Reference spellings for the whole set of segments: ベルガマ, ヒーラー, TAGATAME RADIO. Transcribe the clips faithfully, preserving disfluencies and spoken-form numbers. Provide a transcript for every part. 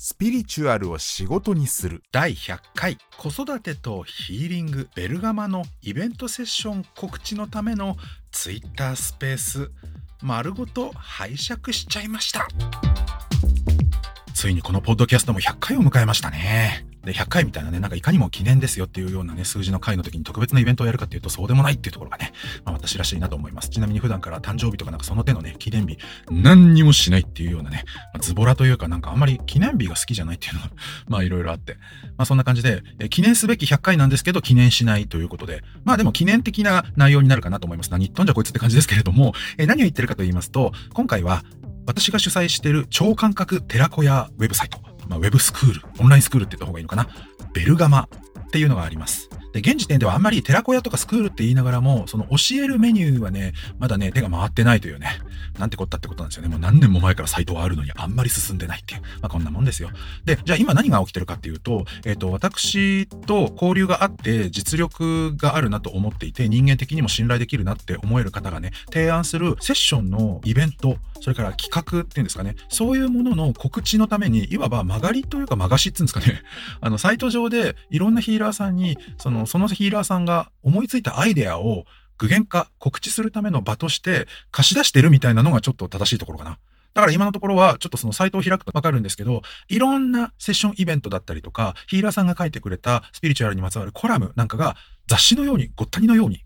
スピリチュアルを仕事にするだいひゃっかい子育てとヒーリングベルガマのイベントセッション告知のためのツイッタースペース丸ごと拝借しちゃいました。ついにこのポッドキャストもひゃっかいを迎えましたね。でひゃっかいみたいなね、なんかいかにも記念ですよっていうようなね数字の回の時に特別なイベントをやるかっていうとそうでもないっていうところがね、まあ、私らしいなと思います。ちなみに普段から誕生日とかなんかその手のね記念日何にもしないっていうようなね、まあ、ズボラというかなんかあんまり記念日が好きじゃないっていうのがまあいろいろあって、まあ、そんな感じでえ記念すべきひゃっかいなんですけど記念しないということで、まあでも記念的な内容になるかなと思います。何言っとんじゃこいつって感じですけれども、え何を言ってるかと言いますと、今回は私が主催している超感覚寺子屋ウェブサイト、まあ、ウェブスクール、オンラインスクールって言った方がいいのかな、ベルガマっていうのがあります。で現時点ではあんまり寺子屋とかスクールって言いながらもその教えるメニューはねまだね手が回ってないというね、なんてこったってことなんですよね。もう何年も前からサイトはあるのにあんまり進んでないっていう、まあ、こんなもんですよ。でじゃあ今何が起きてるかっていうと、えーと、私と交流があって実力があるなと思っていて人間的にも信頼できるなって思える方がね提案するセッションのイベント、それから企画っていうんですかね、そういうものの告知のためにいわば曲がりというか曲がしっていうんですかね、あのサイト上でいろんなヒーラーさんにそのそのヒーラーさんが思いついたアイデアを具現化告知するための場として貸し出してるみたいなのがちょっと正しいところかな。だから今のところはちょっとそのサイトを開くと分かるんですけど、いろんなセッションイベントだったりとかヒーラーさんが書いてくれたスピリチュアルにまつわるコラムなんかが雑誌のようにごったにのように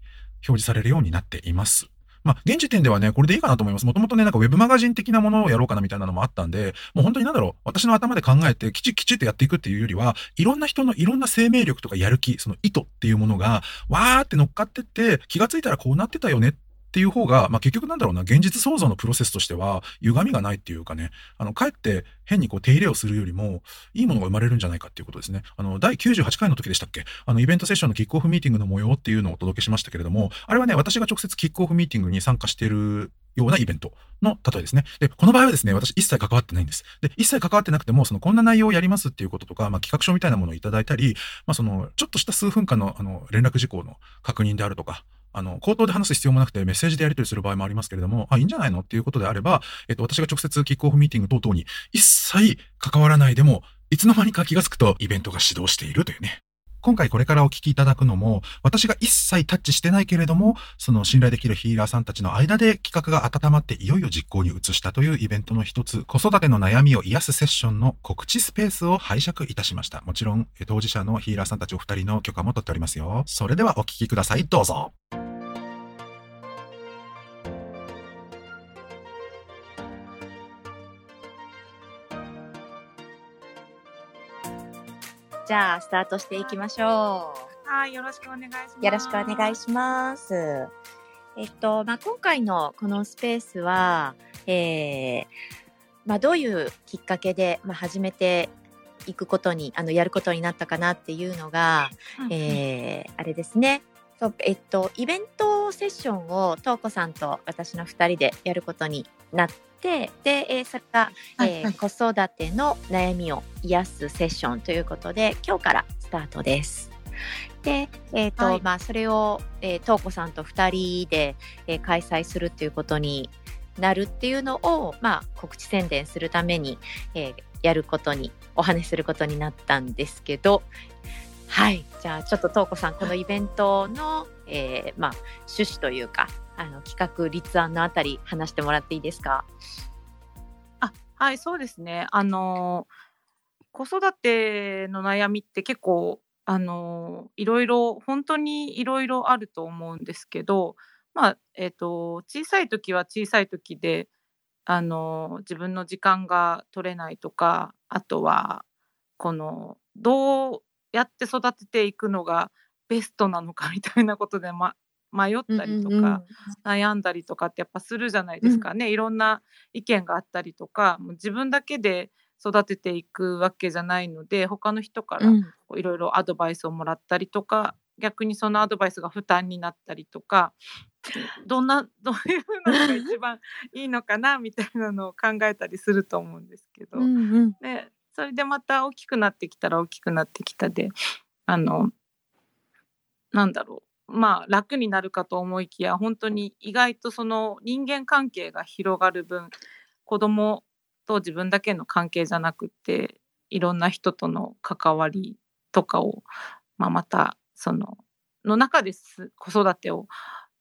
表示されるようになっています。まあ、現時点ではね、これでいいかなと思います。もともとね、なんかウェブマガジン的なものをやろうかなみたいなのもあったんで、もう本当になんだろう、私の頭で考えてきちきちってやっていくっていうよりは、いろんな人のいろんな生命力とかやる気、その意図っていうものが、わーって乗っかってって、気がついたらこうなってたよねっていう方が、まあ結局なんだろうな、現実創造のプロセスとしては、歪みがないっていうかね、あの、かえって変にこう手入れをするよりも、いいものが生まれるんじゃないかっていうことですね。あの、だいきゅうじゅうはちかいの時でしたっけ？あの、イベントセッションのキックオフミーティングの模様っていうのをお届けしましたけれども、あれはね、私が直接キックオフミーティングに参加しているようなイベントの例えですね。で、この場合はですね、私一切関わってないんです。で、一切関わってなくても、そのこんな内容をやりますっていうこととか、まあ企画書みたいなものをいただいたり、まあその、ちょっとした数分間のあの、連絡事項の確認であるとか、あの、口頭で話す必要もなくてメッセージでやり取りする場合もありますけれども、あ、いいんじゃないのっていうことであれば、えっと、私が直接キックオフミーティング等々に一切関わらないでも、いつの間にか気がつくとイベントが始動しているというね。今回これからお聞きいただくのも、私が一切タッチしてないけれども、その信頼できるヒーラーさんたちの間で企画が温まっていよいよ実行に移したというイベントの一つ、子育ての悩みを癒すセッションの告知スペースを拝借いたしました。もちろん当事者のヒーラーさんたちお二人の許可も取っておりますよ。それではお聞きください。どうぞ。じゃあスタートしていきましょう。はい、よろしくお願いします。よろしくお願いします。えっとまあ、今回のこのスペースは、えーまあ、どういうきっかけで、まあ、始めていくことにあのやることになったかなっていうのが、うんえー、あれですね。そう、えっと、イベントセッションをトウコさんと私のふたりでやることになって。で、でそれが、はいえー、子育ての悩みを癒すセッションということで今日からスタートです。で、えーとはいまあ、それを、えー、トウコさんとふたりで、えー、開催するということになるっていうのを、まあ、告知宣伝するために、えー、やることにお話しすることになったんですけど、はい、じゃあちょっとトウコさんこのイベントの、えーまあ、趣旨というかあの企画立案のあたり話してもらっていいですか？あ、はい、そうですね。あの子育ての悩みって結構あのいろいろ本当にいろいろあると思うんですけど、まあえーと、小さい時は小さい時であの自分の時間が取れないとか、あとはこのどうやって育てていくのがベストなのかみたいなことでま迷ったりとか、うんうん、悩んだりとかってやっぱするじゃないですかね、うん、いろんな意見があったりとか、もう自分だけで育てていくわけじゃないので他の人からいろいろアドバイスをもらったりとか、うん、逆にそのアドバイスが負担になったりとか、どんなどういうのが一番いいのかなみたいなのを考えたりすると思うんですけど、うんうんね、それでまた大きくなってきたら大きくなってきたであのなんだろうまあ、楽になるかと思いきや本当に意外とその人間関係が広がる分、子供と自分だけの関係じゃなくていろんな人との関わりとかを、まあ、またそのの中で子育てを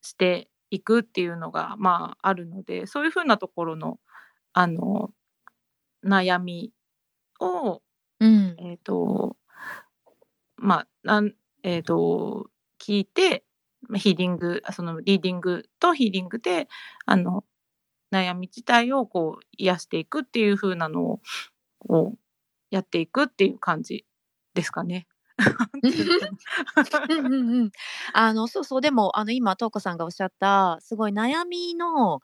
していくっていうのが、まあ、あるので、そういうふうなところの、あの悩みを、うん、えっとまあなんえっと聞いてヒーリングそのリーディングとヒーリングであの悩み自体をこう癒していくっていう風なのをこうやっていくっていう感じですかね。うんうんうん、あのそうそうでもあの今トウコさんがおっしゃったすごい悩みの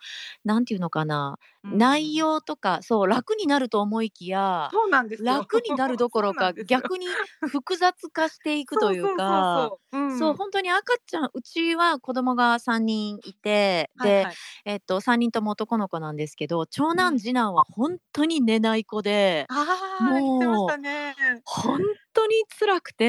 なんていうのかな、うん、内容とかそう楽になると思いきやそうなんですよ、楽になるどころか逆に複雑化していくというかそう本当に赤ちゃんうちは子供がさんにんいてで、はいはいえっと、さんにんとも男の子なんですけど長男次男は本当に寝ない子で、うん、もう言ってましたね本当に辛くて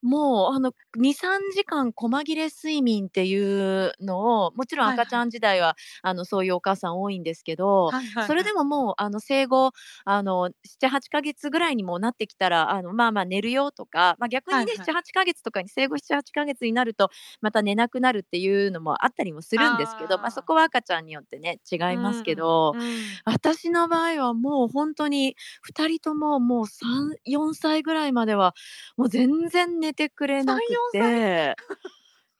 もうあの にさんじかん細切れ睡眠っていうのをもちろん赤ちゃん時代は、はいはい、あのそういうお母さん多いんですけど、はいはいはい、それでももうあの生後あの ななはちかげつぐらいにもなってきたらあのまあまあ寝るよとか、まあ、逆にね、はいはい、ななはちかげつとかに生後 ななはちかげつになるとまた寝なくなるっていうのもあったりもするんですけどあ、まあ、そこは赤ちゃんによってね違いますけど、うんうん、私の場合はもう本当にふたりとももうさん、よんさいぐらいまではもう全然寝てくれなくて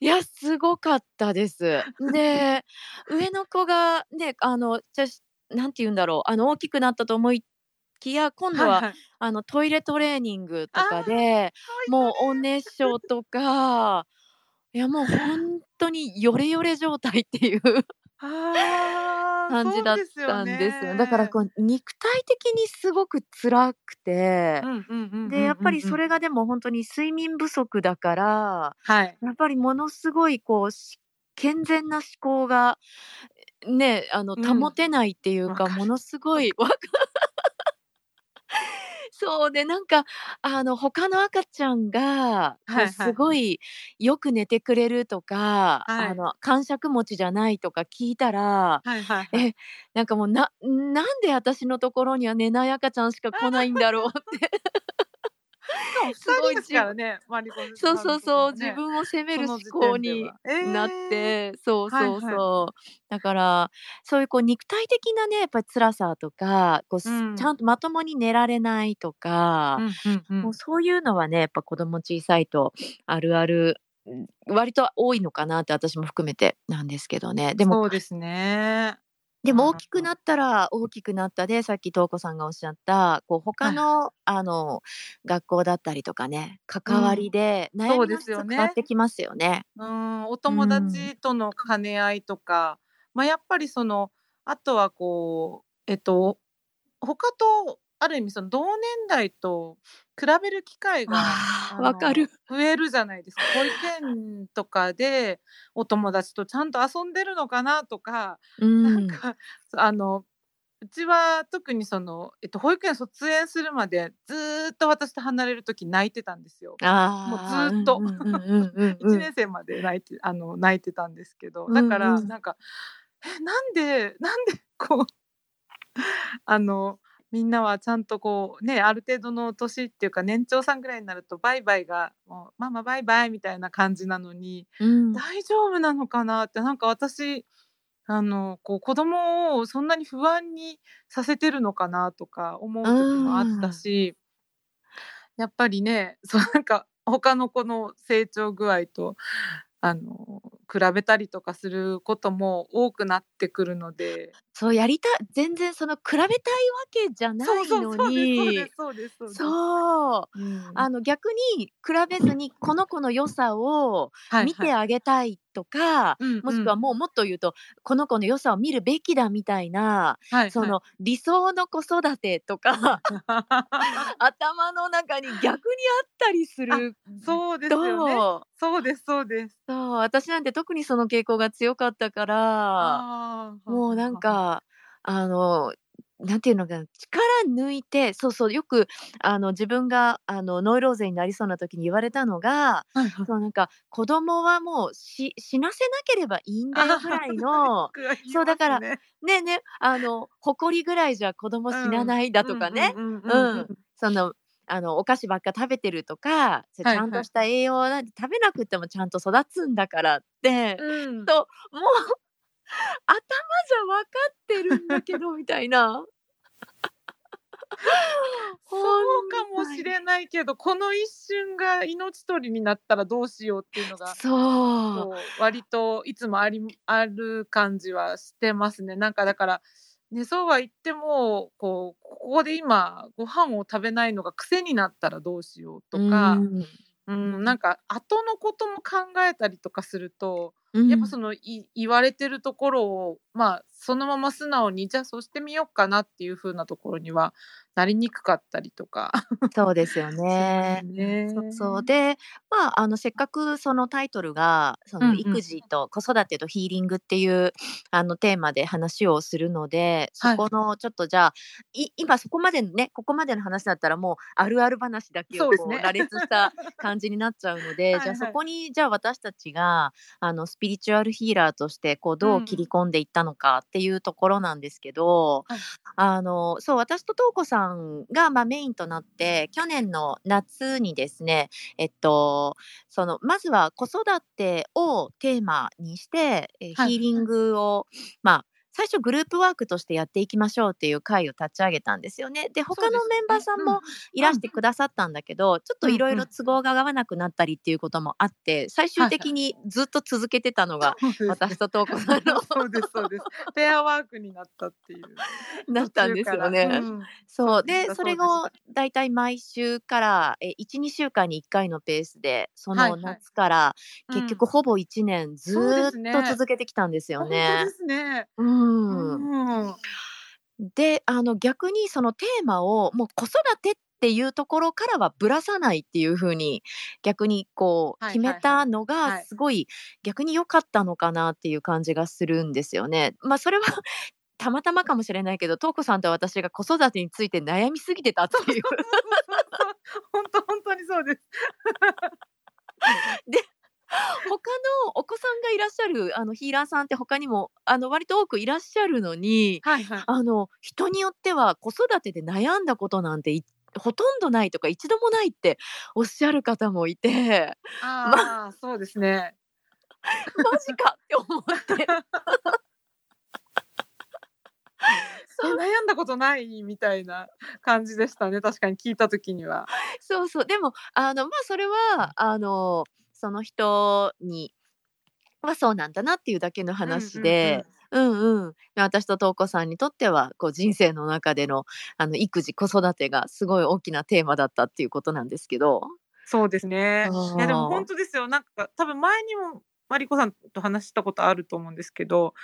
いやすごかったですで上の子がねあのじゃなんて言うんだろうあの大きくなったと思いきや今度は、はいはい、あのトイレトレーニングとかでもうおねしょとかいやもう本当にヨレヨレ状態っていう感じだったんです。そうですよね。だからこう肉体的にすごく辛くて、でやっぱりそれがでも本当に睡眠不足だから、はい、やっぱりものすごいこう健全な思考がねあの保てないっていうか、うん、ものすごいわかるそうでなんかあの他の赤ちゃんが、はいはい、すごいよく寝てくれるとか、はい、あの感触持ちじゃないとか聞いたら、はいはいはい、えなんかもう な, なんで私のところには寝ない赤ちゃんしか来ないんだろうってすごいですからねマリコ、そうそうそう、ね、自分を責める思考になってそ、えー、そうそうそう、はいはいだからそういうこう肉体的なねやっぱり辛さとかこう、うん、ちゃんとまともに寝られないとか、うんうんうん、もうそういうのはねやっぱ子供小さいとあるある割と多いのかなって私も含めてなんですけどね。でもそうですね。でも大きくなったら大きくなったでさっきトウコさんがおっしゃったこう他 の,、はい、あの学校だったりとかね関わりで悩みが変わってきますよね、うん、そうですよね。うんお友達との兼ね合いとか、うんまあ、やっぱりそのあとはこうえっと他とある意味その同年代と比べる機会がわかる増えるじゃないですか。保育園とかでお友達とちゃんと遊んでるのかなとか、うん、なんかあのうちは特にその、えっと、保育園卒園するまでずっと私と離れるとき泣いてたんですよ。あもうずっと、うんうんうんうん、いちねん生まで泣いてあの泣いてたんですけどだからなんか、うんうんえなんでなんでこうあのみんなはちゃんとこうねある程度の年っていうか年長さんぐらいになるとバイバイがもうママバイバイみたいな感じなのに、うん、大丈夫なのかなってなんか私あのこう子供をそんなに不安にさせてるのかなとか思う時もあったし、うん、やっぱりねそうなんか他の子の成長具合とあの比べたりとかすることも多くなってくるのでそうやりた全然その比べたいわけじゃないのにそうあの逆に比べずにこの子の良さを見てあげたいとか、はいはい、もしくはもうもっと言うと、うんうん、この子の良さを見るべきだみたいな、はいはい、その理想の子育てとか頭の中に逆にあったりするそうですよねそうですそうですそう私なんて特にその傾向が強かったからもうなんかあのなんていうのかな力抜いてそうそうよくあの自分があのノイローゼになりそうな時に言われたのがそうなんか子供はもう 死, 死なせなければいいんだよぐらいのそうだからねえねえあの誇りぐらいじゃ子供死なないだとかねうんそのあのお菓子ばっか食べてるとか、ちゃんとした栄養なんて食べなくてもちゃんと育つんだからって、はいはい、うん、ともう頭じゃ分かってるんだけどみたいなそうかもしれないけど、この一瞬が命取りになったらどうしようっていうのが、そう、割といつもあり、ある感じはしてますね。なんかだから、ね、そうは言ってもこうここで今ご飯を食べないのが癖になったらどうしようとか、うんうん、なんか後のことも考えたりとかすると、うん、やっぱそのい言われてるところを、まあ、そのまま素直にじゃあそうしてみようかなっていう風なところにはなりにくかったりとかそうですよね。そうそうで、まあ、あのせっかくそのタイトルがその育児と子育てとヒーリングっていう、うんうん、あのテーマで話をするので、そこのちょっとじゃあ、はい、い今そこまでね、ここまでの話だったらもうあるある話だけをこう羅列した感じになっちゃうので、はいはい、じゃあそこにじゃあ私たちがあのスピリチュアルヒーラーとしてこうどう切り込んでいったのかっていうところなんですけど、うん、あのそう私と瞳子さんが、まあ、メインとなって去年の夏にですね、えっと、そのまずは子育てをテーマにして、はい、ヒーリングを、まあ、最初グループワークとしてやっていきましょうっていう会を立ち上げたんですよね。で他のメンバーさんもいらしてくださったんだけど、うん、ちょっといろいろ都合が合わなくなったりっていうこともあって、うん、最終的にずっと続けてたのが私と瞳子さんのそうですそうですペアワークになったっていうなったんですよね、うん、そうでそれをだいたい毎週からえ いち,に 週間にいっかいのペースでその夏から結局ほぼいちねんずっと続けてきたんですよね。そうですね、うん、うんうん、であの逆にそのテーマをもう子育てっていうところからはぶらさないっていう風に逆にこう決めたのがすごい逆に良かったのかなっていう感じがするんですよね。まあそれはたまたまかもしれないけど、瞳子さんと私が子育てについて悩みすぎてたっていう本当本当にそうですで他のお子さんがいらっしゃるあのヒーラーさんって他にもあの割と多くいらっしゃるのに、はいはい、あの人によっては子育てで悩んだことなんてほとんどないとか一度もないっておっしゃる方もいて、あ、まあそうですねマジかって思って悩んだことないみたいな感じでしたね。確かに聞いた時にはそうそう。でもあの、まあ、それはあのその人にはそうなんだなっていうだけの話で、うんうんうんうん、私と瞳子さんにとってはこう人生の中での、あの育児子育てがすごい大きなテーマだったっていうことなんですけど。そうですね。いやでも本当ですよ。なんか多分前にもマリコさんと話したことあると思うんですけど、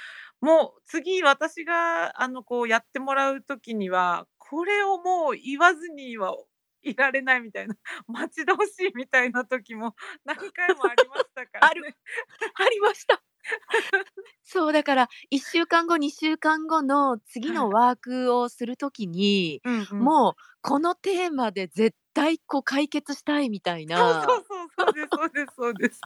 もう次私があのこうやってもらう時にはこれをもう言わずにはいられないみたいな、待ち遠しいみたいな時も何回もありましたから、ね、あるありましたそうだからいっしゅうかんごにしゅうかんごの次のワークをする時に、はい、うんうん、もうこのテーマで絶対こう解決したいみたいな、そうそうそうそうですそうですそうです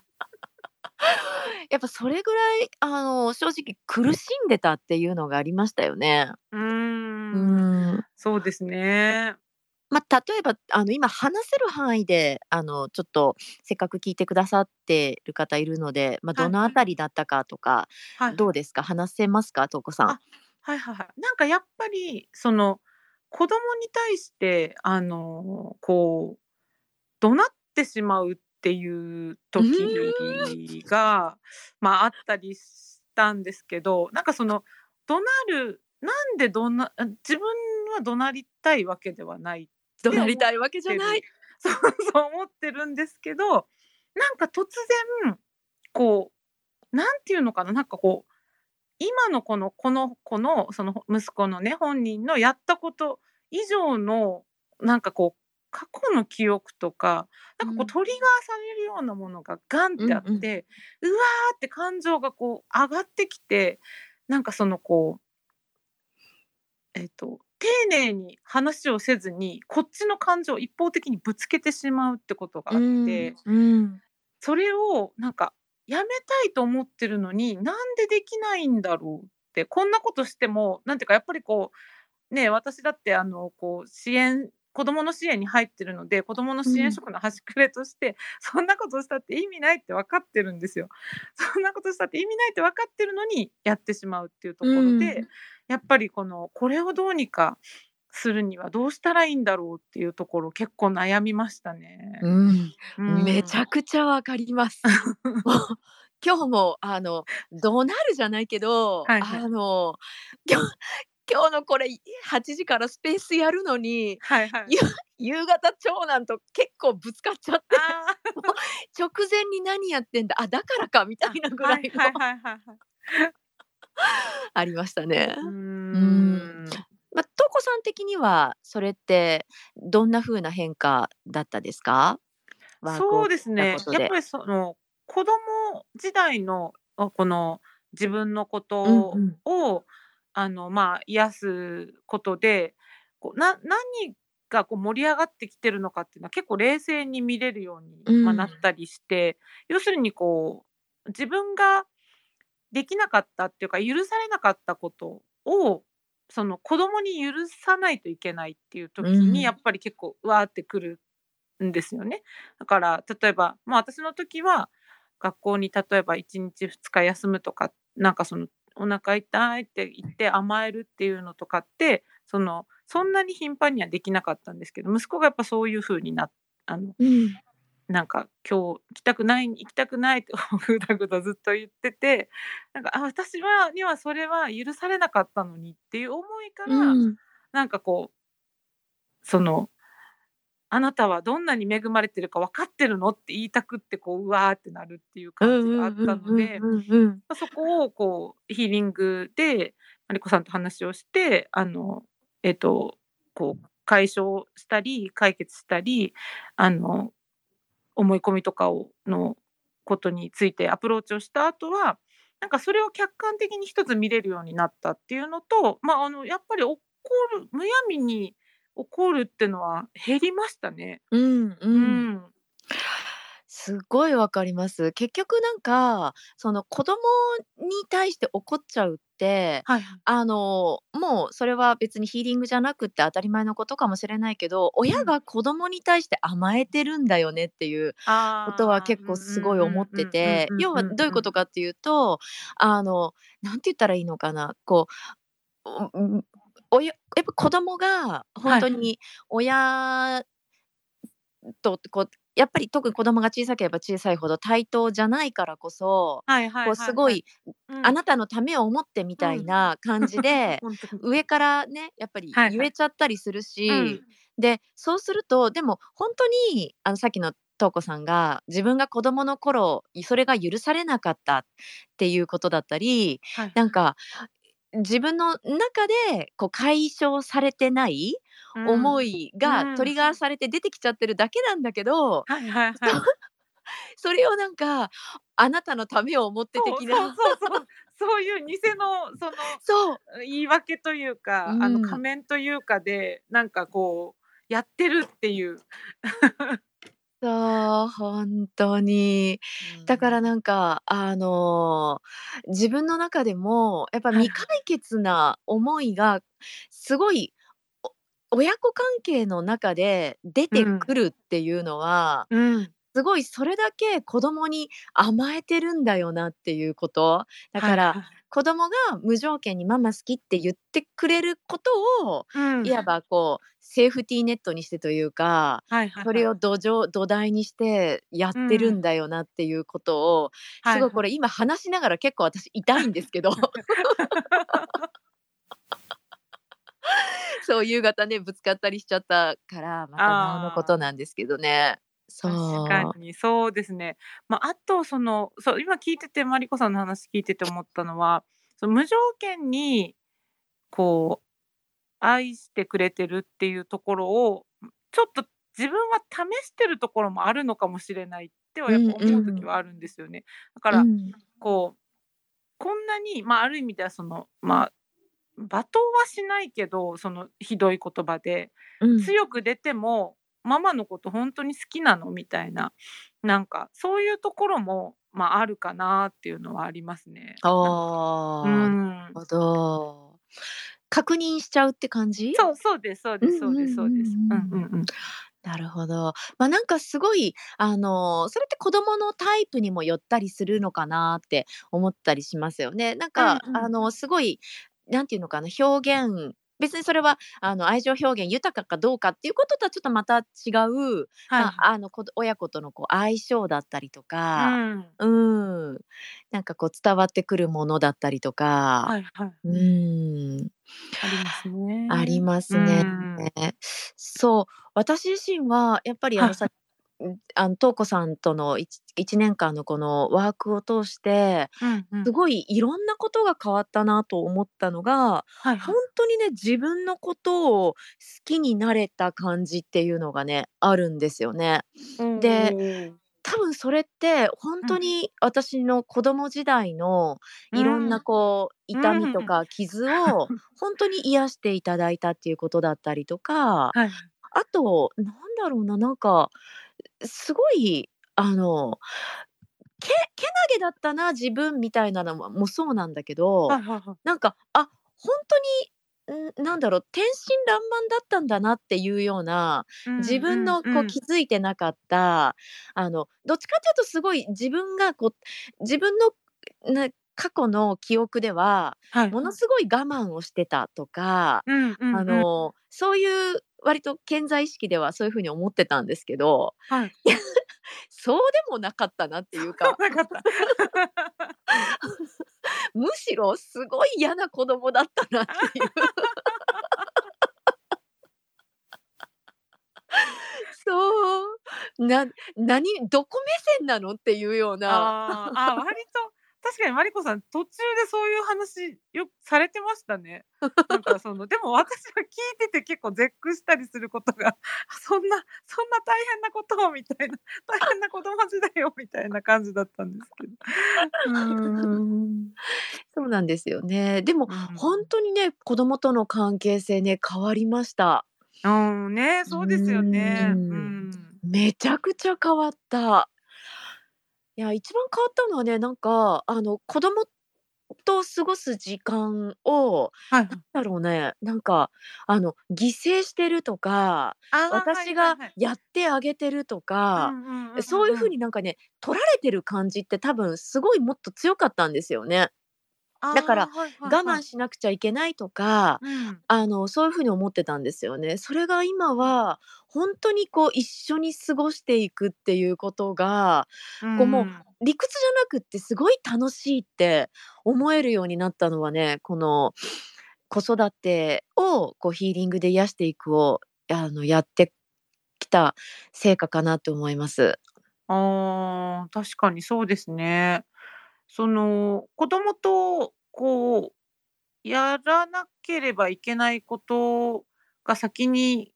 やっぱそれぐらいあの正直苦しんでたっていうのがありましたよね。うーん、うーん、そうですね。まあ、例えばあの今話せる範囲であのちょっとせっかく聞いてくださってる方いるので、まあ、どのあたりだったかとか、はいはい、どうですか、話せますか瞳子さん。あ、はいはいはい、なんかやっぱりその子供に対してあのこう怒鳴ってしまうっていう時が、まあ、あったりしたんですけど、なんかその怒鳴る、なんでどんな自分は怒鳴りたいわけではない怒鳴りたいわけじゃないそうそう思ってるんですけど、なんか突然こうなんていうのかな、なんかこう今のこのこの子のその息子のね本人のやったこと以上のなんかこう過去の記憶とかなんかこうトリガーされるようなものがガンってあって、うんうんうん、うわーって感情がこう上がってきて、なんかそのこうえっと丁寧に話をせずにこっちの感情を一方的にぶつけてしまうってことがあって、うんうん、それをなんかやめたいと思ってるのになんでできないんだろうって、こんなことしてもなんていうかやっぱりこうね、私だってあのこう支援子どもの支援に入ってるので、子どもの支援職の端くれとして、うん、そんなことしたって意味ないって分かってるんですよ。そんなことしたって意味ないって分かってるのにやってしまうっていうところで、うん、やっぱりこのこれをどうにかするにはどうしたらいいんだろうっていうところ結構悩みましたね、うんうん、めちゃくちゃ分かります今日もあの怒鳴るじゃないけど、はいはい、あの今日今日のこれはちじからスペースやるのに、はいはい、夕方長男と結構ぶつかっちゃって直前に何やってんだあだからかみたいなぐらいのありましたね。うーんうーん、ま、トコさん的にはそれってどんな風な変化だったですか？そうですね、やっぱりその子供時代のこの自分のことを、うんうんあのまあ、癒すことでこうな何がこう盛り上がってきてるのかっていうのは結構冷静に見れるように、まあ、なったりして、うん、要するにこう自分ができなかったっていうか許されなかったことをその子供に許さないといけないっていう時にやっぱり結構うわーってくるんですよね。だから例えば、まあ、私の時は学校に例えばいちにちふつか休むとかなんかそのお腹痛いって言って甘えるっていうのとかってそのそんなに頻繁にはできなかったんですけど息子がやっぱそういう風になあの、うん、なんか今日行きたくない行きたくないとぐだぐだずっと言っててなんかあ私はにはそれは許されなかったのにっていう思いから、うん、なんかこうそのあなたはどんなに恵まれてるか分かってるのって言いたくってこううわーってなるっていう感じがあったのでそこをこうヒーリングでマリコさんと話をしてあの、えーと、こう解消したり解決したりあの思い込みとかをのことについてアプローチをした後はなんかそれを客観的に一つ見れるようになったっていうのと、まあ、あのやっぱり怒るむやみに怒るってのは減りましたね。うんうん、うん、すごいわかります。結局なんかその子供に対して怒っちゃうって、はい、あのもうそれは別にヒーリングじゃなくて当たり前のことかもしれないけど、親が子供に対して甘えてるんだよねっていうことは結構すごい思ってて、要はどういうことかっていうと、あのなんて言ったらいいのかな、こう。うんおややっぱ子供が本当に親とこう、はい、やっぱり特に子供が小さければ小さいほど対等じゃないからこそ、はいはいはいはい、こうすごい、うん、あなたのためを思ってみたいな感じで、うん、上からねやっぱり言えちゃったりするし、はいはい、でそうするとでも本当にあのさっきのトウコさんが自分が子供の頃それが許されなかったっていうことだったり、はい、なんか自分の中でこう解消されてない思いがトリガーされて出てきちゃってるだけなんだけど、うんうんはいはいはい、それをなんかあなたのためを思って的なそうそうそうそう、そういう偽のそのそう言い訳というか、うん、あの仮面というかでなんかこうやってるっていうそう本当にだからなんか、うん、あの自分の中でもやっぱ未解決な思いがすごい親子関係の中で出てくるっていうのは、うんうん、すごいそれだけ子供に甘えてるんだよなっていうことだから、はい、子供が無条件にママ好きって言ってくれることを、うん、いわばこうセーフティーネットにしてというか、はいはいはい、それを土壌土台にしてやってるんだよなっていうことを、うん、すごいこれ今話しながら結構私痛いんですけど、はいはい、そう夕方ねぶつかったりしちゃったからまた前のことなんですけどね。そう確かにそうですね、まあ、あとそのそう今聞いててマリコさんの話聞いてて思ったのはその無条件にこう愛してくれてるっていうところをちょっと自分は試してるところもあるのかもしれないってはやっぱ思う時はあるんですよね、うんうん、だからこうこんなに、まあ、ある意味ではその、まあ、罵倒はしないけどそのひどい言葉で、うん、強く出てもママのこと本当に好きなのみたいななんかそういうところも、まあ、あるかなっていうのはありますね。あー、うん、なるほど。確認しちゃうって感じ？そうそうですそうですそうですそうです。なるほど。まあ、なんかすごいあのそれって子どものタイプにもよったりするのかなって思ったりしますよね。なんか、うんうんあのすごいなんていうのかな、表現、別にそれはあの愛情表現豊かかどうかっていうこととはちょっとまた違う、はいまあ、あの子親子とのこう相性だったりとか、うんうん、なんかこう伝わってくるものだったりとか、はいはいうん、ありますね。ありますね。うん、そう私自身はやっぱりあのさ、あの東子さんとの いちねんかんのこのワークを通して、うんうん、すごいいろんなことが変わったなと思ったのが、はいはい、本当にね自分のことを好きになれた感じっていうのがねあるんですよね。で多分それって本当に私の子供時代のいろんなこう痛みとか傷を本当に癒していただいたっていうことだったりとか、はい、あとなんだろうな、なんかすごいあのけけなげだったな自分みたいなのもそうなんだけど、はいはいはい、なんかあ本当にんなんだろう天真爛漫だったんだなっていうような、うんうんうん、自分のこう気づいてなかったあのどっちかというとすごい自分がこう自分のな過去の記憶では、はい、ものすごい我慢をしてたとか、うんうんうん、あのそういう割と健在意識ではそういうふうに思ってたんですけど、はい、そうでもなかったなっていうかむしろすごい嫌な子供だったなっていうそうな何どこ目線なのっていうようなああ割と確かにマリコさん途中でそういう話よくされてましたね。なんかそのでも私は聞いてて結構絶句したりすることがそんなそんな大変なことをみたいな大変な子供時代をみたいな感じだったんですけどうーんそうなんですよね。でも、うん、本当にね子供との関係性ね変わりました。うんねそうですよね。うんうんめちゃくちゃ変わった。いや一番変わったのはねなんかあの子供と過ごす時間を、はい、なんだろうねなんかあの犠牲してるとか私がやってあげてるとか、はい、そういう風になんかね取られてる感じって多分すごいもっと強かったんですよね。だから我慢しなくちゃいけないとか、うん、あのそういう風に思ってたんですよね。それが今は本当にこう一緒に過ごしていくっていうことが、うん、こうもう理屈じゃなくってすごい楽しいって思えるようになったのはねこの子育てをこうヒーリングで癒していくをあのやってきた成果かなと思います。あー確かにそうですね。その子供とこうやらなければいけないことが先に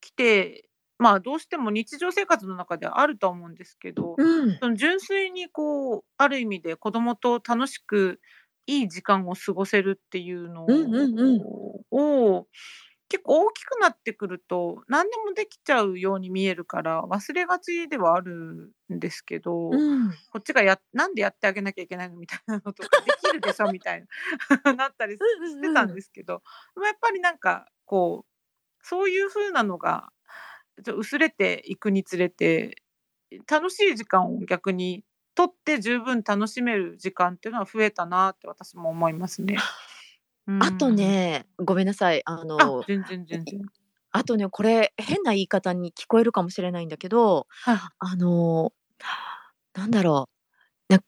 来て、まあ、どうしても日常生活の中ではあると思うんですけど、うん、その純粋にこうある意味で子供と楽しくいい時間を過ごせるっていうのを、うんうんうん、結構大きくなってくると何でもできちゃうように見えるから忘れがちではあるんですけど、うん、こっちがやなんでやってあげなきゃいけないのみたいなのとかできるでしょみたいななったりしてたんですけど、うんうん、やっぱりなんかこうそういう風なのが薄れていくにつれて楽しい時間を逆にとって十分楽しめる時間っていうのは増えたなって私も思いますね。うん、あとねごめんなさいあのあ全然全然あとねこれ変な言い方に聞こえるかもしれないんだけど、はい、あのなんだろうな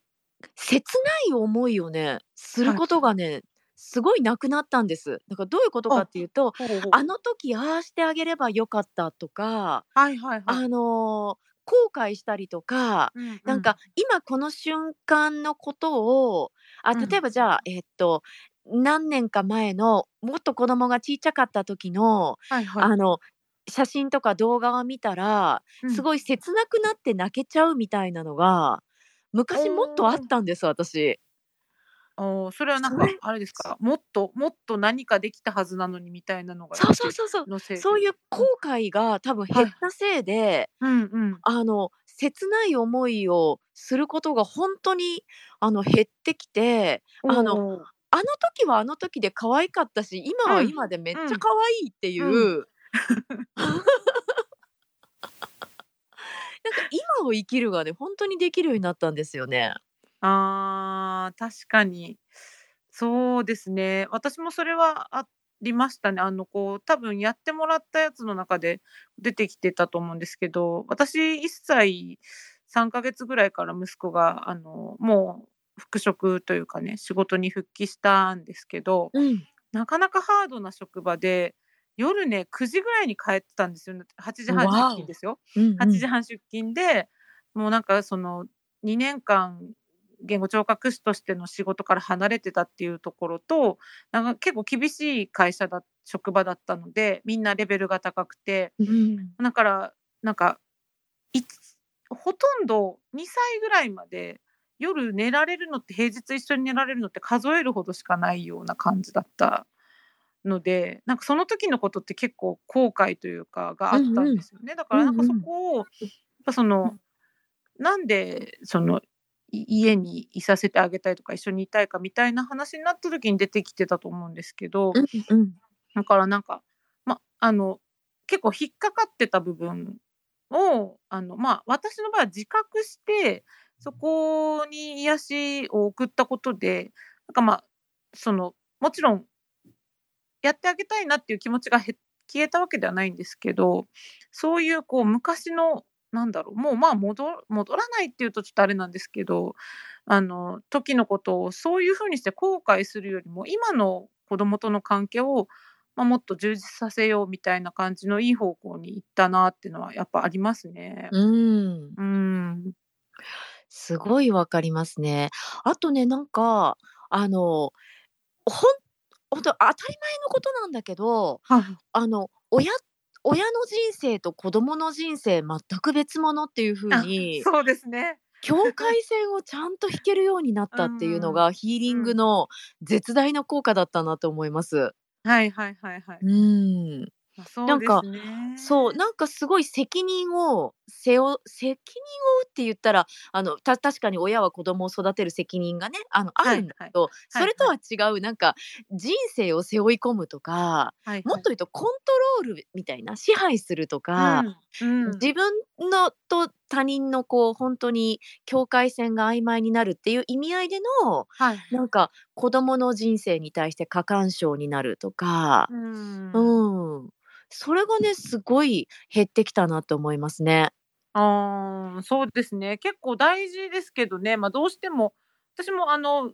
切ない思いをねすることがね、はいすごいなくなったんです。だからどういうことかっていうとほうほうあの時ああしてあげればよかったとか、はいはいはい、あの後悔したりとか、うんうん、なんか今この瞬間のことをあ例えばじゃあ、うん、えー、っと何年か前のもっと子供が小さかった時の、はいはい、あの写真とか動画を見たら、うん、すごい切なくなって泣けちゃうみたいなのが昔もっとあったんです私。おそれはなんかあれですかもっともっと何かできたはずなのにみたいなのがそうそうそうそうそういう後悔が多分減ったせいで、はいうんうん、あの切ない思いをすることが本当にあの減ってきてあのあの時はあの時で可愛かったし、今は今でめっちゃ可愛いっていう、うんうん、なんか今を生きるがね本当にできるようになったんですよね。あー、確かにそうですね。私もそれはありましたね。あのこう多分やってもらったやつの中で出てきてたと思うんですけど、私いっさいさんかげつぐらいから息子があのもう復職というかね仕事に復帰したんですけど、うん、なかなかハードな職場で夜ねくじぐらいに帰ってたんですよ、ね、はちじはん出勤ですよ、うんうん、はちじはん出勤でもうなんかそのにねんかん言語聴覚士としての仕事から離れてたっていうところと、なんか結構厳しい会社だ職場だったのでみんなレベルが高くて、うん、だからなんかほとんどにさいぐらいまで夜寝られるのって平日一緒に寝られるのって数えるほどしかないような感じだったので、なんかその時のことって結構後悔というかがあったんですよね、うんうん、だからなんかそこをやっぱそのなんでその家にいさせてあげたいとか一緒にいたいかみたいな話になった時に出てきてたと思うんですけど、うんうん、だからなんか、ま、あの結構引っかかってた部分をあの、まあ、私の場合は自覚してそこに癒しを送ったことでなんか、まあ、そのもちろんやってあげたいなっていう気持ちが消えたわけではないんですけど、そうい う, こう昔のなんだろうもうまあ 戻, 戻らないっていうとちょっとあれなんですけど、あの時のことをそういう風にして後悔するよりも今の子供との関係を、まあ、もっと充実させようみたいな感じのいい方向に行ったなっていうのはやっぱありますね。うん、うん、すごいわかりますね。あとねなんかあのほん本当当たり前のことなんだけど、あの親って親の人生と子供の人生全く別物っていう風にそうですね境界線をちゃんと引けるようになったっていうのがヒーリングの絶大な効果だったなと思います、うん、はいはいはいはい、うん、そうですね、なんかそうなんかすごい責任を背負責任を負って言ったらあのた確かに親は子供を育てる責任がね あの、あるんだけど、はいはい、それとは違う、はいはい、なんか人生を背負い込むとか、はいはい、もっと言うとコントロールみたいな支配するとか、うんうん、自分のと他人のこう本当に境界線が曖昧になるっていう意味合いでの、はい、なんか子供の人生に対して過干渉になるとか、うん、うんそれがねすごい減ってきたなと思いますね。あ、そうですね。結構大事ですけどね、まあ、どうしても私もあの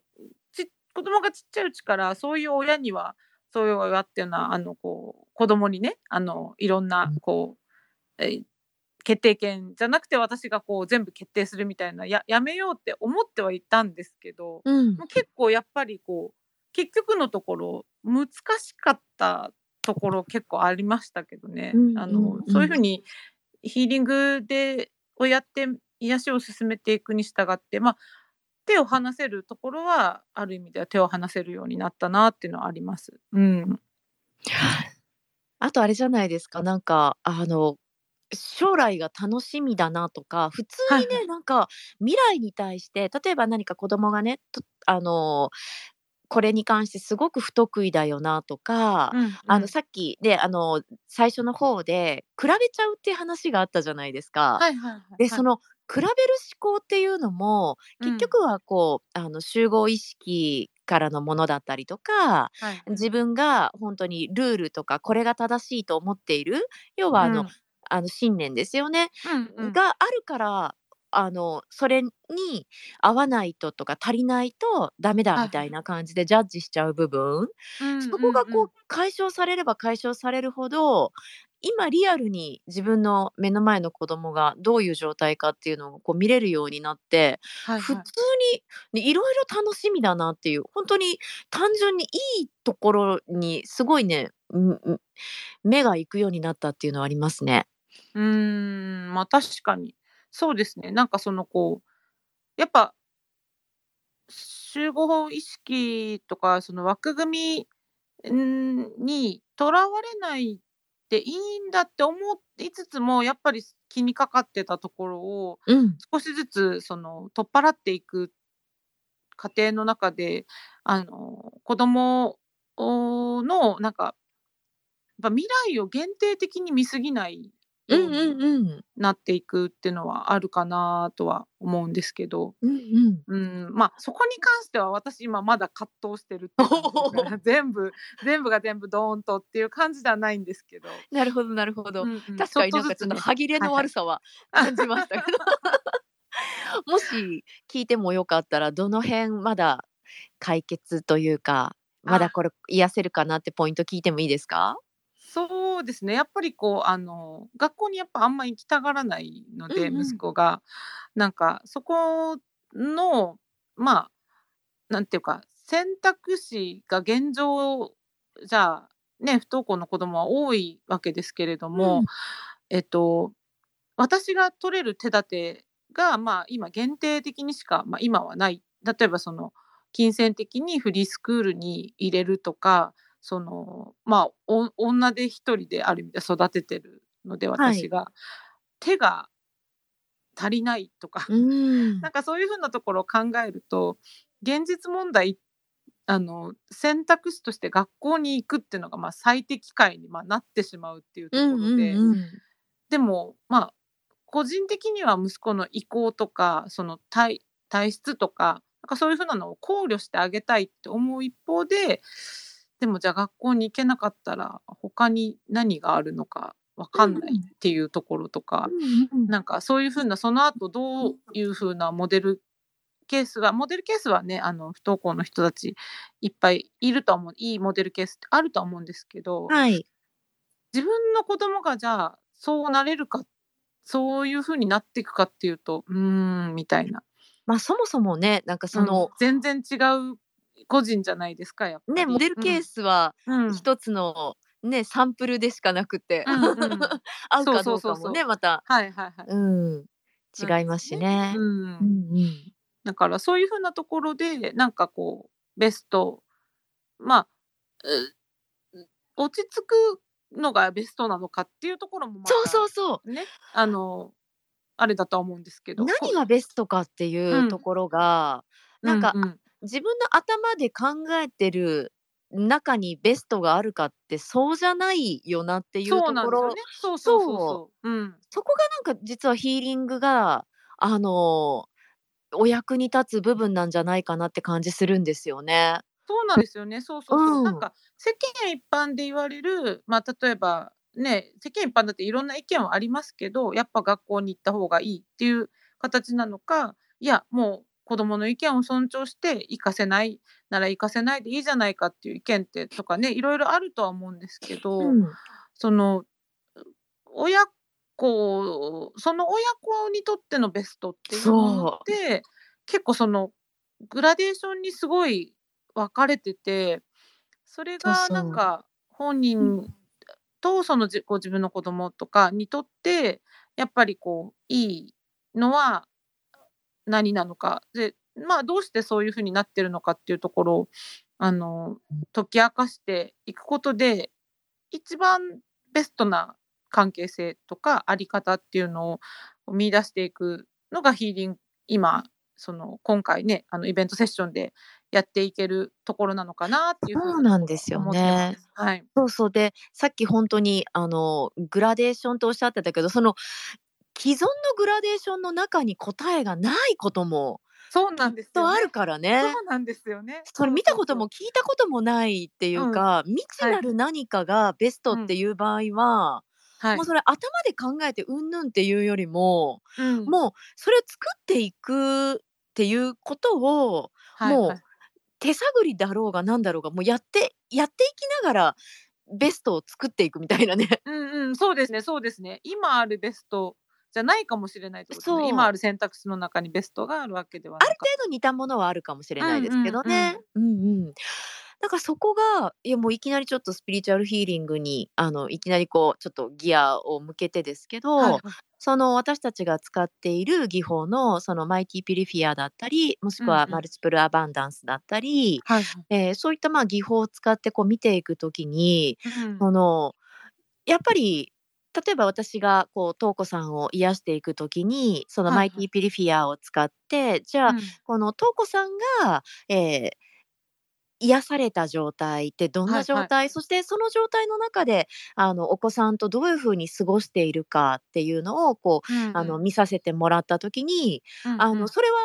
ち子供がちっちゃいうちからそういう親にはそういう親っていうのはあのこう子供にねあのいろんなこう、え決定権じゃなくて私がこう全部決定するみたいな や, やめようって思ってはいたんですけど、うん、もう結構やっぱりこう結局のところ難しかったところ結構ありましたけどね、うんうんうん、あのそういうふうにヒーリングでをやって癒しを進めていくに従って、まあ、手を離せるところはある意味では手を離せるようになったなっていうのはあります、うん、あとあれじゃないですかなんかあの将来が楽しみだなとか普通にね、はい、なんか未来に対して例えば何か子供がねとあのこれに関してすごく不得意だよなとか、うんうん、あのさっきであの最初の方で比べちゃうっていう話があったじゃないですか、はいはいはい、でその比べる思考っていうのも結局はこう、うん、あの集合意識からのものだったりとか、はい、自分が本当にルールとかこれが正しいと思っている要はあの、うん、あの信念ですよね、うんうん、があるからあのそれに合わないととか足りないとダメだみたいな感じでジャッジしちゃう部分、はい、そこがこう解消されれば解消されるほど今リアルに自分の目の前の子供がどういう状態かっていうのをこう見れるようになって、はいはい、普通にいろいろ楽しみだなっていう本当に単純にいいところにすごいね目が行くようになったっていうのはありますね。うーん、まあ、確かにそうですね。なんかそのこうやっぱ集合意識とかその枠組みにとらわれないっていいんだって思いつつもやっぱり気にかかってたところを少しずつその取っ払っていく過程の中であの子供のなんかやっぱ未来を限定的に見すぎないようんうにんうん。なっていくっていうのはあるかなとは思うんですけど、うんうん。うんまあ、そこに関しては私今まだ葛藤してるって感じだから 全部全部が全部ドーンとっていう感じではないんですけど、なるほどなるほど。うんうん、確ちょかっにとなんずかちょつっとね。歯切れはいのはい悪さは感じましたけど もし聞いてもよかったら、どの辺まだ解決というか、まだあこれ癒せるかなってポイント聞いてもいいですか？そうですね。やっぱりこうあの学校にやっぱあんま行きたがらないのうで、んう息ん。子がなんかそこのまあなんていうか選択肢が現状じゃあね不登校の子供は多いわけですけれどうも、ん。えっと私が取れる手立てが、まあ、今限定的にしか、まあ、今はない。例えばその金銭的にフリースクールに入れるとか、そのまあお女で一人である意味で育ててるのでは私い。が手が足りないとか う ん。なんかそういうふうなところを考えると、現実問題あの選択肢として学校に行くっていうのがまあ最適解にまあなってしまうっていううとこんろで、うんうん。でもまあ個人的には息子の意向とかその体体質とか、なんかそういうふうなのを考慮してあげたいって思う一方で、でもじゃあ学校に行けなかったら他に何があるのかわうかんんうないっん。ていうところとうか、んうん。なんかそういうふうなその後どういうふうなモデルケースがモデルケースはねあの不登校の人たちいっぱいいるとは思う、いいモデルケースってあるとは思うんですけど、はい。自分の子供がじゃあそうなれるかそういうふうになっていくかっていうとうーんみたいな、まあそもそもね、なんかうそん、の全然違う個人じゃないですかやっぱね、モり。デルうケーんスはうん一つのね、サンプルでしかなくて うんうん 合うそうかそうどうそうかもそうね、また、はいはいはいうん、なん違いでますすしね。ね。ううんんうん。だからそういうふうなところでなんかこうベストまあう落ち着くのがベストなのかっていうところもまそうたそうそう。ねあのあれだとは思うんですけど、何こがベストかっていううとんころが、うなんんかうん、自分の頭で考えてる中にベストがあるかって、そうじゃないよなっていうそうとなこんですよろ、ね。そうそうそうそうそう。うんそこがなんか実はヒーリングがあのお役に立つ部分なんじゃないかなって感じするんですよね。そうなんですよね。そうそうそう。うなんん、か世間一般で言われる、まあ例えばね、世間一般だっていろんな意見はありますけど、やっぱ学校に行った方がいいっていう形なのか、いや、もう子供の意見を尊重して行かせないなら行かせないでいいじゃないかっていう意見ってとかね、いろいろあるとは思うんですけうど、ん、その親子、その親子にとってのベストっていうものっそう。て、結構そのグラデーションにすごい分かれてて、それそうがなんそう。か本うん、人とそのじご自分の子供とかにとってやっぱりこういいのは何なのかで、まあどうしてそういうふうになってるのかっていうところをあの解き明かしていくことで、一番ベストな関係性とかあり方っていうのを見出していくのがヒーリング、今その今回ねあのイベントセッションでやっていけるところなのかなっていうふうそうなとなんこでろすよ思ってまね。す。はい。そうそう。で、さっき本当にあのグラデーションとおっしゃってたけど、その既存のグラデーションの中に答えがないこともそうきなっんですとよあね。るからそね。うなんですよね。それそう見たそうことそも聞いたこともないっていう。ううん。か、未知はない。る何かがベストうってん。いう場合は、はもうい。それ頭で考えてうんぬんっていうよりも、うん。もうそれを作っていくっていうことを、はいもはうい。手探りだろうがなんだろうが、もうやってやっていきながらベストを作っていくみたいなね。 うんうん。そうですね。そうですね。今あるベストじゃないかもしれないってことですね。今あそう、る選択肢の中にベストがあるわけではあるなかっ程度似たものはあるかもした。れうないんですけうんどうね。ん。うんうん。だからそこが、いやもういきなりちょっとスピリチュアルヒーリングに、あの、いきなりこう、ちょっとギアを向けてですけはいど、はい。その私たちが使っている技法の、そのマイティピリフィアだったり、もしうくんはうマん。ルチプルアバンダンスだったり、はいはい。えーそういったまあ技法を使ってこう見ていくときに、うん。その、やっぱり例えば私がこうトーコさんを癒していくときに、そのはいマイテはィい。ピリフィアを使って、じゃうあん。このトーコさんが、えー癒された状態ってどんな状態、はいはい、そしてその状態の中であのお子さんとどういうふうに過ごしているかっていうのをこう、うんうん、あの見させてもらった時に、うんうん、あのそれは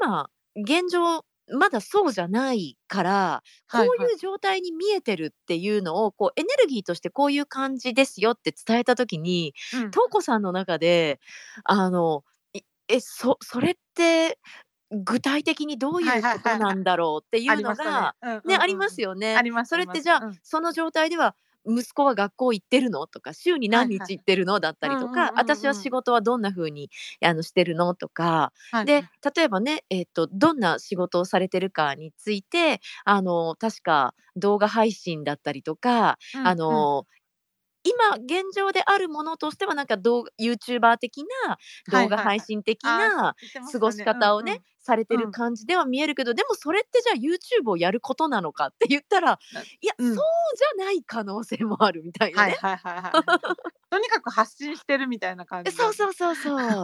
今現状まだそうじゃないからこういう状態に見えてるっていうのをこうエネルギーとしてこういう感じですよって伝えた時に、うん、トウコさんの中であのえ そ, それって具体的にどういうことなんだろうっていうのがありますよね。それってじゃあ、うん、その状態では息子は学校行ってるのとか週に何日行ってるのだったりとか、私は仕事はどんな風にあのしてるのとか、はいはい、で例えばね、えーと、どんな仕事をされてるかについてあの確か動画配信だったりとか、うんうん、あの今現状であるものとしてはなんか動画 YouTuber 的な動画配信的な過ごし方をねされてる感じでは見えるけど、でもそれってじゃあ YouTube をやることなのかって言ったら、いや、うん、そうじゃない可能性もあるみたいなね、はいはいはいはい、とにかく発信してるみたいな感じそうそうそうそうただそういうな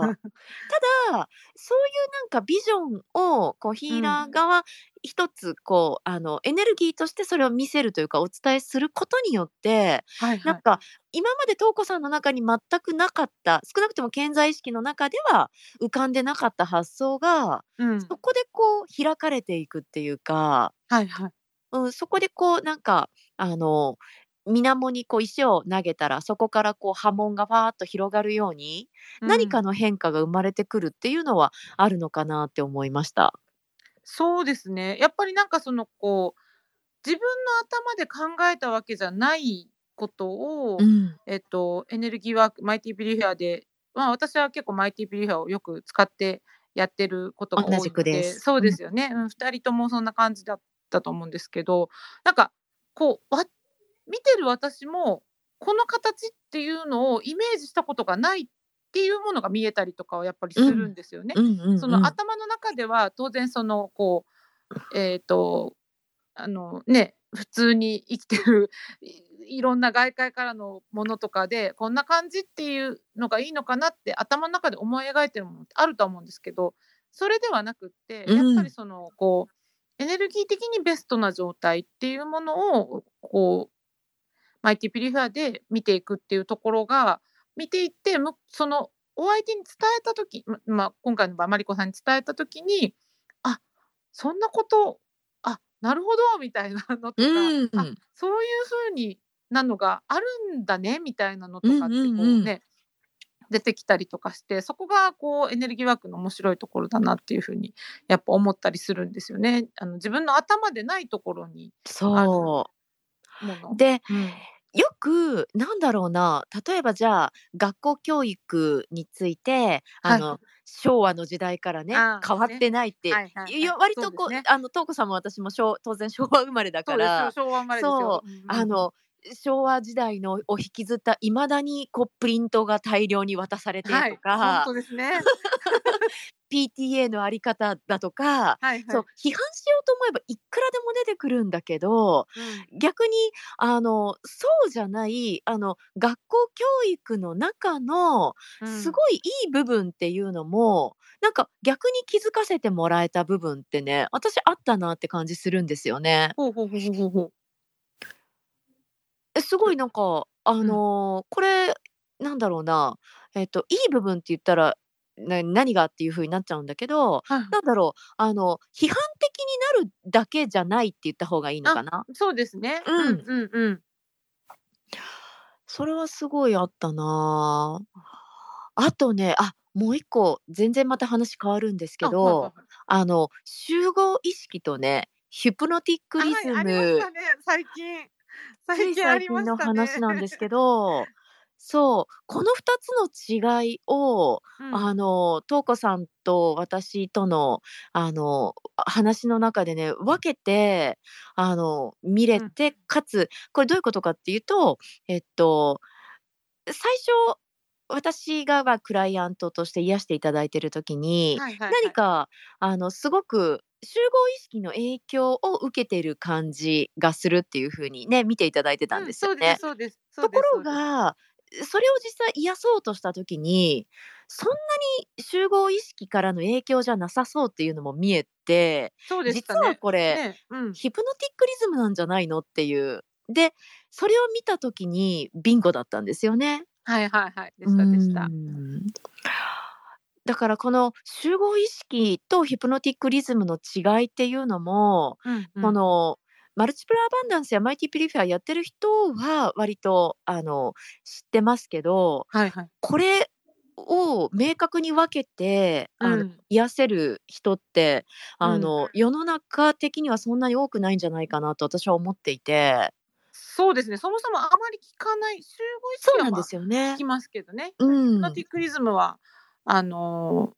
んかビジョンをこうヒーラー側、うん一つこうあのエネルギーとしてそれを見せるというかお伝えすることによって、はいはい、なんか今までトウコさんの中に全くなかった少なくとも潜在意識の中では浮かんでなかった発想が、うん、そこでこう開かれていくっていうか、はいはいうん、そこでこうなんかあの水面にこう石を投げたらそこからこう波紋がファーッと広がるように、うん、何かの変化が生まれてくるっていうのはあるのかなって思いました。そうですね、やっぱりなんかそのこう自分の頭で考えたわけじゃないことを、うんえっと、エネルギーワークマイティービリーフェアで、まあ、私は結構マイティービリーフェアをよく使ってやってることが多いので同じくですそうですよね、うんうん、ふたりともそんな感じだったと思うんですけど、なんかこうわ見てる私もこの形っていうのをイメージしたことがないっていうものが見えたりとかはやっぱりするんですよね、うんうんうんうん、その頭の中では当然そのこうえっとあのね普通に生きてるいろんな外界からのものとかでこんな感じっていうのがいいのかなって頭の中で思い描いてるものってあると思うんですけど、それではなくってやっぱりそのこうエネルギー的にベストな状態っていうものをこうマイティピリフェアで見ていくっていうところが見ていってそのお相手に伝えたとき、まあ、今回の場合マリコさんに伝えたときにあそんなことあなるほどみたいなのとか、うん、あそういうふうになのがあるんだねみたいなのとかってこう、ねうんうんうん、出てきたりとかして、そこがこうエネルギーワークの面白いところだなっていうふうにやっぱ思ったりするんですよね。あの自分の頭でないところにあるもので、うんよくなんだろうな例えばじゃあ学校教育についてあの、はい、昭和の時代からね変わってないって、はいはいはい、割とこう、ね、あのトウコさんも私も昭当然昭和生まれだからそうですよ、昭和生まれですよ、そう、うん、あの昭和時代のを引きずったいまだにこうプリントが大量に渡されているとか、はい、本当ですねピーティーエー のあり方だとか、はいはい、そう批判しようと思えばいくらでも出てくるんだけど、うん、逆にあのそうじゃないあの学校教育の中のすごいいい部分っていうのも、うん、なんか逆に気づかせてもらえた部分ってね私あったなって感じするんですよね。ほうほうほうほうほうすごいなんかあのーうん、これなんだろうな、えっと、いい部分って言ったら何がっていう風になっちゃうんだけど、はい、なんだろうあの批判的になるだけじゃないって言った方がいいのかな。そうですね、うんうんうんうん、それはすごいあったな。あとねあもう一個全然また話変わるんですけど、はいはい、あの集合意識とねヒプノティックリズム、はい、ありましたね最近最近の話なんですけどそうこのふたつの違いを、うん、あのトウコさんと私とのあの話の中でね分けてあの見れて、うん、かつこれどういうことかっていうとえっと最初私がクライアントとして癒していただいている時に、はいはいはい、何かあのすごく集合意識の影響を受けている感じがするっていう風にね見ていただいてたんですよね、うん、そうですそうですそうですところがそれを実際癒そうとした時に、そんなに集合意識からの影響じゃなさそうっていうのも見えて、そうでしたね、実はこれ、ねうん、ヒプノティックリズムなんじゃないのっていう。でそれを見た時にビンゴだったんですよね。はいはいはい、でしたでした。だからこの集合意識とヒプノティックリズムの違いっていうのも、うんうん、このマルチプルアバンダンスやマイティピリフェアやってる人は割とあの知ってますけど、はいはい、これを明確に分けてあの、うん、癒せる人ってあの、うん、世の中的にはそんなに多くないんじゃないかなと私は思っていて。そうですね、そもそもあまり聞かない、集合意識は聞きますけどね、ヒプノティックリズムはあの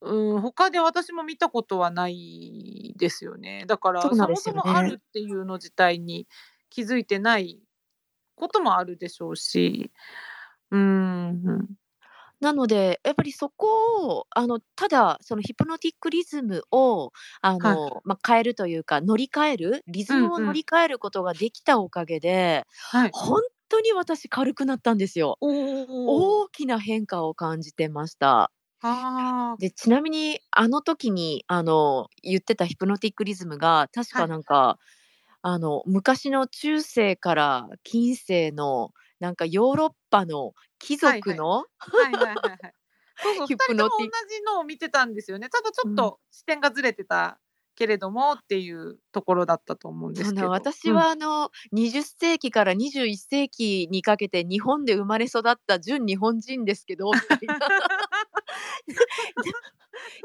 うん、他で私も見たことはないですよね。だから そ,、ね、そもそもあるっていうの自体に気づいてないこともあるでしょうし、うん、なのでやっぱりそこをあのただそのヒプノティックリズムをあの、はいまあ、変えるというか乗り換える、リズムを乗り換えることができたおかげで、うんうんはい、本当に私軽くなったんですよ。大きな変化を感じてました。あでちなみにあの時にあの言ってたヒプノティックリズムが確かなんか、はい、あの昔の中世から近世のなんかヨーロッパの貴族のふたりとも同じのを見てたんですよね。ただちょっと視点がずれてた、うんけれどもっていうところだったと思うんですけど、私はあの、うん、にじゅっせいきからにじゅういっせいきにかけて日本で生まれ育った純日本人ですけどみたいな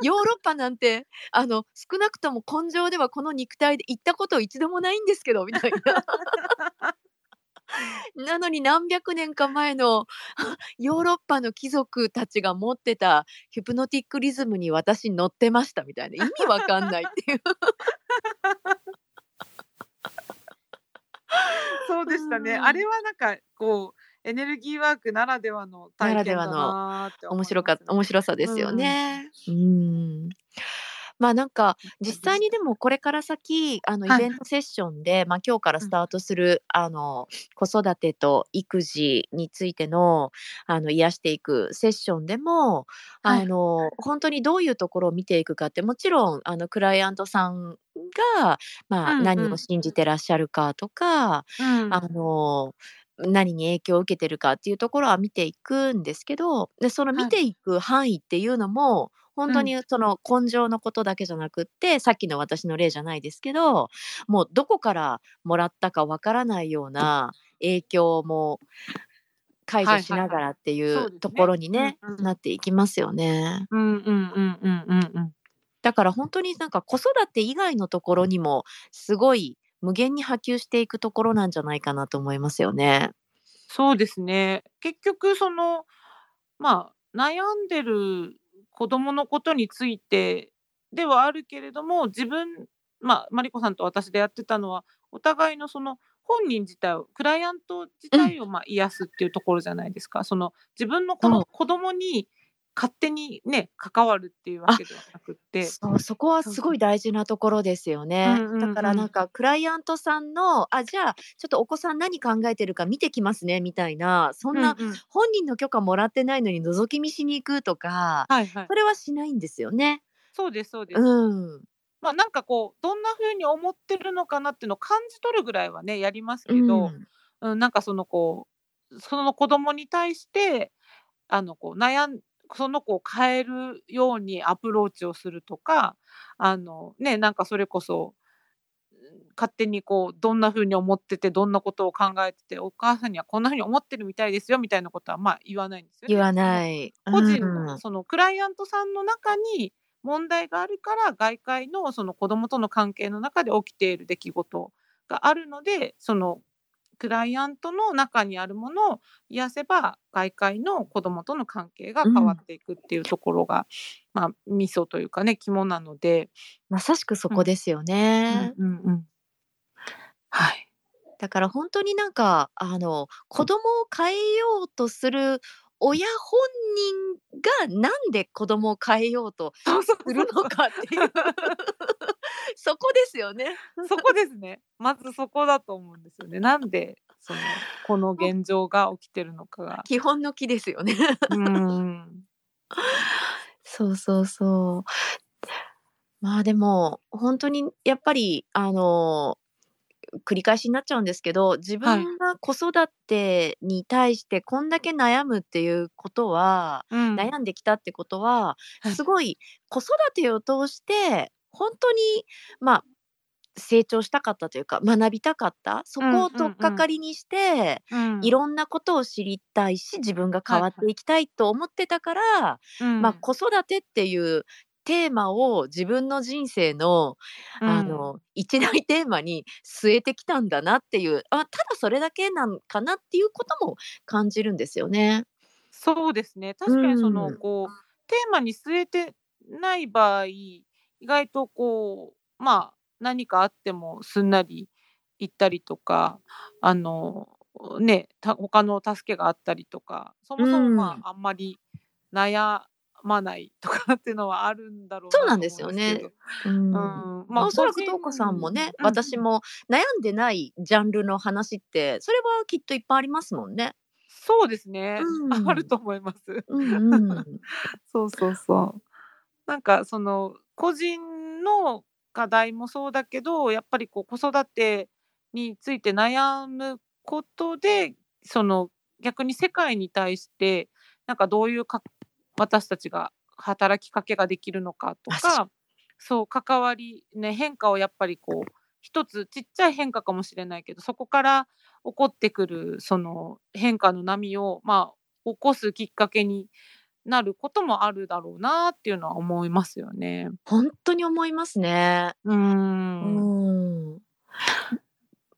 ヨーロッパなんてあの少なくとも根性ではこの肉体で行ったこと一度もないんですけどみたいななのに何百年か前のヨーロッパの貴族たちが持ってたヒプノティックリズムに私乗ってましたみたいな、意味わかんないっていうそうでしたね、うん、あれはなんかこうエネルギーワークならではの体験だなって思いますね。ならではの面白か、面白さですよね、うんうんまあ、なんか実際にでもこれから先あのイベントセッションで、はいまあ、今日からスタートする、うん、あの子育てと育児について の, あの癒していくセッションでも、はい、あの本当にどういうところを見ていくかって、もちろんあのクライアントさんが、まあ、何を信じてらっしゃるかとか、うんうん、あの何に影響を受けてるかっていうところは見ていくんですけど、でその見ていく範囲っていうのも、はい本当にその根性のことだけじゃなくって、うん、さっきの私の例じゃないですけど、もうどこからもらったかわからないような影響も解除しながらっていうところにね、なっていきますよね。うんうんうんうんうんうん。だから本当になんか子育て以外のところにもすごい無限に波及していくところなんじゃないかなと思いますよね。そうですね。結局そのまあ悩んでる子どものことについてではあるけれども、自分、まあ、マリコさんと私でやってたのはお互いのその本人自体を、クライアント自体をまあ癒すっていうところじゃないですか。その自分のこの子どもに勝手にね関わるっていうわけではなくって、 そう、そこはすごい大事なところですよね、うんうんうん、だからなんかクライアントさんのあじゃあちょっとお子さん何考えてるか見てきますねみたいな、そんな本人の許可もらってないのに覗き見しに行くとか、うんうん、それはしないんですよね、はいはい、そうですそうです、うんまあ、なんかこうどんな風に思ってるのかなっていうのを感じ取るぐらいはねやりますけど、うんうん、なんかそのこうその子供に対してあのこう悩んその子を変えるようにアプローチをするとか、あの、ね、なんかそれこそ勝手にこうどんな風に思っててどんなことを考えててお母さんにはこんな風に思ってるみたいですよみたいなことはまあ言わないんですよね。言わない、うん、個人のそのクライアントさんの中に問題があるから外界のその子どもとの関係の中で起きている出来事があるので、そのクライアントの中にあるものを癒せば外界の子どもとの関係が変わっていくっていうところが、うんまあ、ミソというかね肝なので、まさしくそこですよね、うんうんうんうん、はい。だから本当になんかあの子どもを変えようとする親本人がなんで子どもを変えようとするのかっていうそこですよね。そこですね。まずそこだと思うんですよね。なんでそのこの現状が起きてるのかが基本の木ですよねうんそうそうそう、まあでも本当にやっぱりあの繰り返しになっちゃうんですけど、自分が子育てに対してこんだけ悩むっていうことは、はい、悩んできたってことは、うん、すごい子育てを通して本当にまあ成長したかったというか学びたかった、そこを取っかかりにして、うんうん、いろんなことを知りたいし自分が変わっていきたいと思ってたから、はいはい、まあ、子育てっていうテーマを自分の人生の、うん、あの一大テーマに据えてきたんだなっていう、あただそれだけなんかなっていうことも感じるんですよね。そうですね、確かにその、うん、こうテーマに据えてない場合意外とこうまあ何かあってもすんなり行ったりとか、あのねた他の助けがあったりとか、そもそもまあ、うん、あんまり悩まないとかっていうのはあるんだろうな。そうなんですよね。うん、まあ、おそらくとうこさんもね、うん、私も悩んでないジャンルの話ってそれはきっといっぱいありますもんね。そうですね、うん、あると思います、うんうん、そうそうそう、なんかその個人の課題もそうだけど、やっぱりこう子育てについて悩むことでその逆に世界に対してなんかどういうか私たちが働きかけができるのかとか、そう関わり、ね、変化をやっぱりこう一つちっちゃい変化かもしれないけど、そこから起こってくるその変化の波を、まあ、起こすきっかけになることもあるだろうなっていうのは思いますよね。本当に思いますね。うーん、うん、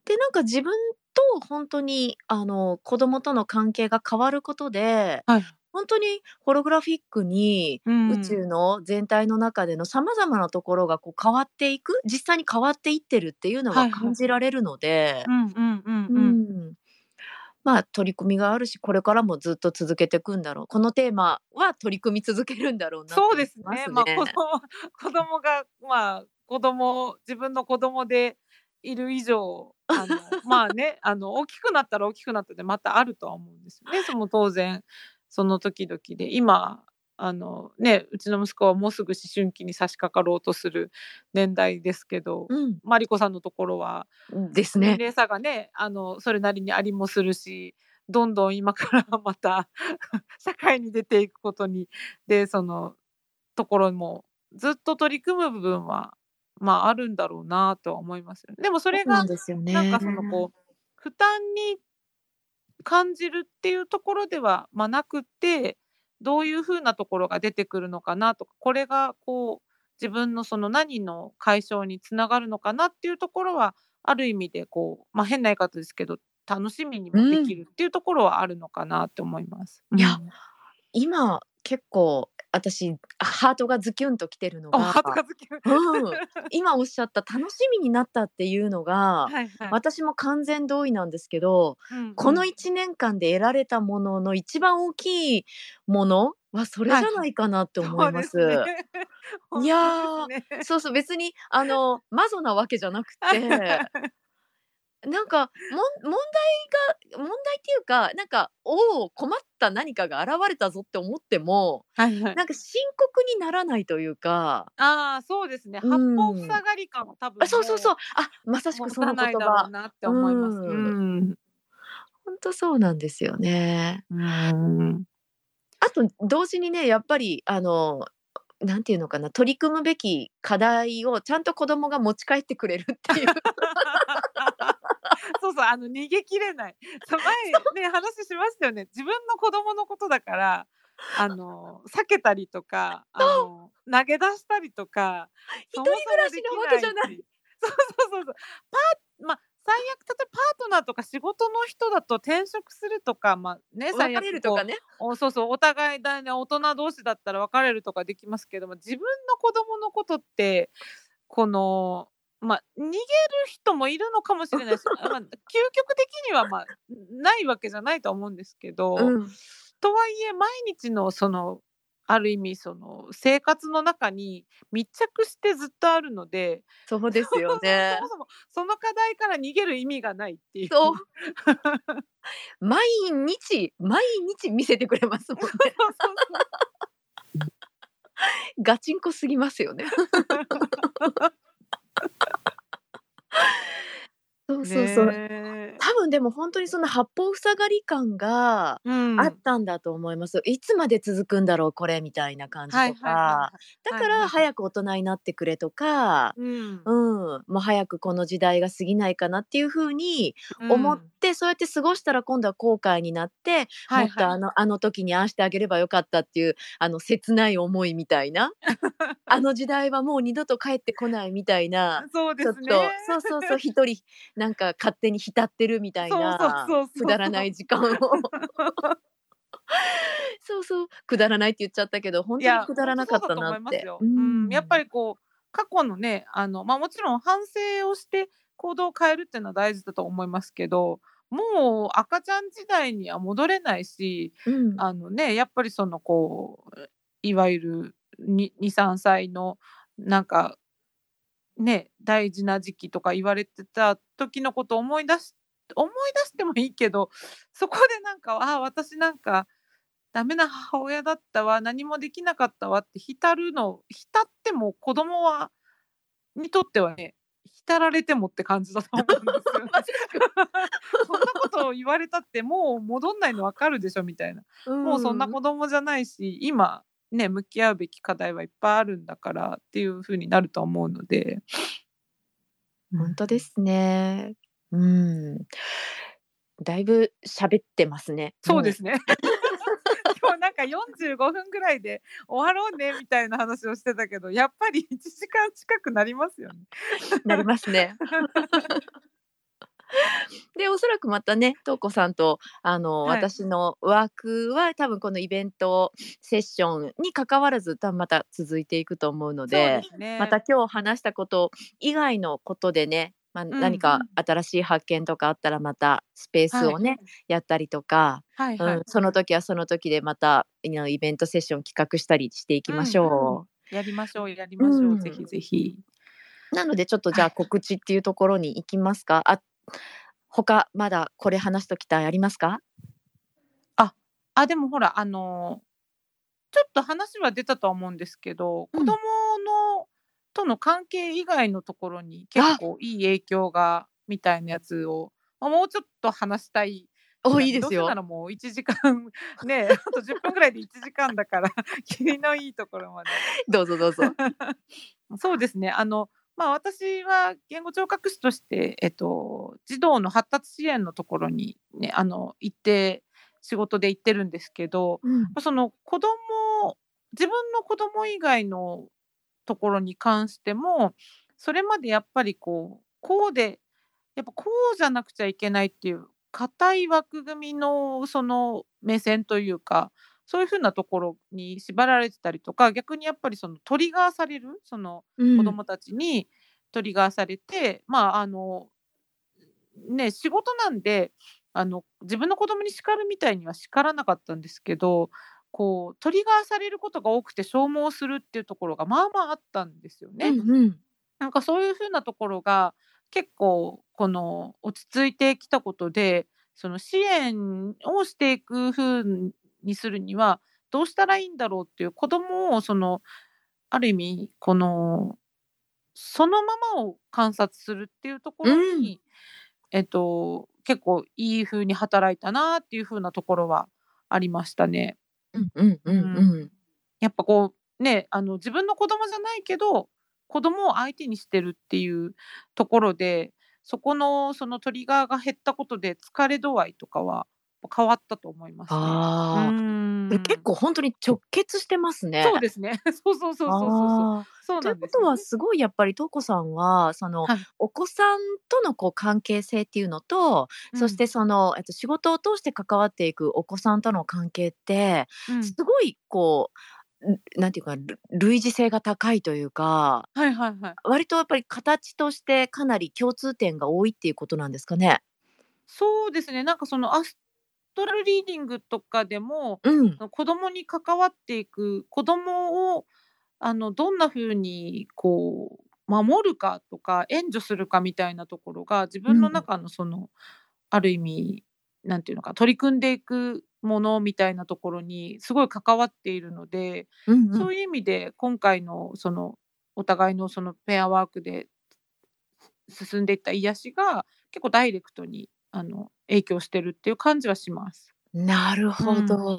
でなんか自分と本当にあの子供との関係が変わることで、はい、本当にホログラフィックに宇宙の全体の中でのさまざまなところがこう変わっていく、実際に変わっていってるっていうのが感じられるので、まあ、取り組みがあるし、これからもずっと続けていくんだろう、このテーマは取り組み続けるんだろうなと思いますね。そうですね、まあ、子供、子供が、まあ、子供自分の子供でいる以上あのまあねあの大きくなったら大きくなったでまたあるとは思うんですよね。その当然その時々で、今あの、ね、うちの息子はもうすぐ思春期に差し掛かろうとする年代ですけど、うん、マリコさんのところはですね、年齢差がねあのそれなりにありもするし、どんどん今からまた社会に出ていくことにでそのところもずっと取り組む部分は、まあ、あるんだろうなとは思いますよね。でもそれがなんかそのこう負担に感じるっていうところでは、まあ、なくて、どういうふうなところが出てくるのかなとか、これがこう自分のその何の解消につながるのかなっていうところはある意味でこう、まあ、変な言い方ですけど楽しみにもできるっていうところはあるのかなって思います、うん、いや今結構私ハートがズキュンときてるのが、ハートがズキュン、うん、今おっしゃった楽しみになったっていうのが、はいはい、私も完全同意なんですけど、うんうん、このいちねんかんで得られたものの一番大きいものはそれじゃないかなって思います、はい、そうですね、いやー、ね、そうそう、別にあのマゾなわけじゃなくてなんかも問題が問題っていうか、なんかお困った何かが現れたぞって思っても、はいはい、なんか深刻にならないというか、ああそうですね、八方塞がり感は多分、あそうそうそう、あまさしくその言葉、持たないだろうなって思います、うんうん、本当そうなんですよね。うん、あと同時にね、やっぱりあのなんていうのかな、取り組むべき課題をちゃんと子供が持ち帰ってくれるっていうそうそう、あの逃げきれない、前ね話しましたよね、自分の子供のことだから、あの避けたりとかあの投げ出したりとか、一人暮らしのわけじゃない、そうそうそうそう、パー、まあ最悪例えばパートナーとか仕事の人だと転職するとか、まあね、最悪別れるとかね、おそうそう、お互いだね、大人同士だったら別れるとかできますけども、自分の子供のことってこの、まあ、逃げる人もいるのかもしれないし、まあ、究極的には、まあ、ないわけじゃないと思うんですけど、うん、とはいえ毎日のそのある意味その生活の中に密着してずっとあるので、そうですよね。そもそもその課題から逃げる意味がないっていう。そう毎日毎日見せてくれますもんね。ガチンコすぎますよね。そうそうそう、ね、多分でも本当にその八方塞がり感があったんだと思います、うん、いつまで続くんだろうこれみたいな感じとか、はいはいはい、だから早く大人になってくれとか、はいはいうんうん、もう早くこの時代が過ぎないかなっていうふうに思って、うん、そうやって過ごしたら今度は後悔になって、はいはい、もっとあの、あの時にああしてあげればよかったっていうあの切ない思いみたいなあの時代はもう二度と帰ってこないみたいなそうですね、ちょっとそうそうそう一人なんか勝手に浸ってるみたいなくだらない時間をそうそうくだらないって言っちゃったけど本当にくだらなかったなってやっぱりこう過去のねあの、まあ、もちろん反省をして行動を変えるっていうのは大事だと思いますけどもう赤ちゃん時代には戻れないし、うんあのね、やっぱりそのこういわゆる にさんさいのなんかね、大事な時期とか言われてた時のことを思い出し思い出してもいいけどそこでなんかあ私なんかダメな母親だったわ何もできなかったわって浸るの浸っても子供はにとってはね浸られてもって感じだと思うんですよねそんなことを言われたってもう戻んないの分かるでしょみたいなもうそんな子供じゃないし今ね、向き合うべき課題はいっぱいあるんだからっていう風になると思うので本当ですね、うん、だいぶ喋ってますねそうですね、うん、今日なんかよんじゅうごふんぐらいで終わろうねみたいな話をしてたけどやっぱりいちじかん近くなりますよねなりますねでおそらくまたね東子さんとあの、はい、私のワークは多分このイベントセッションに関わらず多分また続いていくと思うの で, うで、ね、また今日話したこと以外のことでね、まあ、何か新しい発見とかあったらまたスペースをね、はい、やったりとか、はいはいうん、その時はその時でまたイベントセッション企画したりしていきましょう、うん、やりましょうやりましょう、うん、ぜひぜひなのでちょっとじゃあ告知っていうところに行きますかあ他まだこれ話しときたいありますか あ, あでもほらあのちょっと話は出たと思うんですけど、うん、子供のとの関係以外のところに結構いい影響がみたいなやつを、まあ、もうちょっと話したいおいいですよどうせならもういちじかんねあとじゅっぷんぐらいでいちじかんだから気のいいところまでどうぞどうぞそうですねあのまあ、私は言語聴覚士として、えっと、児童の発達支援のところに、ね、あの行って仕事で行ってるんですけど、うん、その子供自分の子供以外のところに関してもそれまでやっぱりこうこうでやっぱこうじゃなくちゃいけないっていう固い枠組みのその目線というかそういうふうなところに縛られてたりとか逆にやっぱりそのトリガーされるその子どもたちにトリガーされて、うん、まああのね仕事なんであの自分の子どもに叱るみたいには叱らなかったんですけどこうトリガーされることが多くて消耗するっていうところがまあまああったんですよね、うんうん、なんかそういうふうなところが結構この落ち着いてきたことでその支援をしていく風ににするにはどうしたらいいんだろうっていう子どもをそのある意味このそのままを観察するっていうところに、うん、えっと結構いい風に働いたなっていう風なところはありましたね、うんうんうんうん、やっぱこうねあの自分の子どもじゃないけど子どもを相手にしてるっていうところでそこのそのトリガーが減ったことで疲れ度合いとかは変わったと思います、ね、あうん結構本当に直結してますねそうですねそうそうそうそうそうということはすごいやっぱり東子さんはその、はい、お子さんとのこう関係性っていうのと、うん、そしてその仕事を通して関わっていくお子さんとの関係って、うん、すごいこうなんていうか類似性が高いというか、はいはいはい、割とやっぱり形としてかなり共通点が多いっていうことなんですかねそうですねなんかそのアストラルリーディングとかでも、うん子供に関わっていく、子供をあのどんなふうにこう守るかとか援助するかみたいなところが自分の中のその、うん、ある意味なんていうのか取り組んでいくものみたいなところにすごい関わっているので、うんうん、そういう意味で今回のそのお互いのそのペアワークで進んでいった癒しが結構ダイレクトにあの影響してるっていう感じはします。なるほど、うん、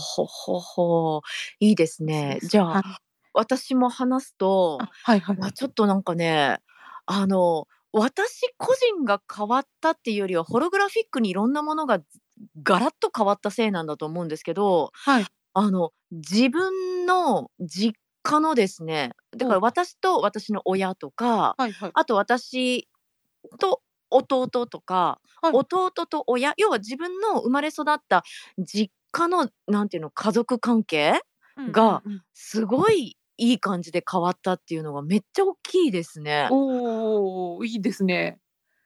ほほほいいですね。じゃあ私も話すと、はいはいはい、ちょっとなんかねあの私個人が変わったっていうよりはホログラフィックにいろんなものがガラッと変わったせいなんだと思うんですけど、はい、あの自分の実家のですねだから私と私の親とか、はいはい、あと私と弟とか、はい、弟と親要は自分の生まれ育った実家のなんていうの家族関係がすごいいい感じで変わったっていうのがめっちゃ大きいですね。おいいですね。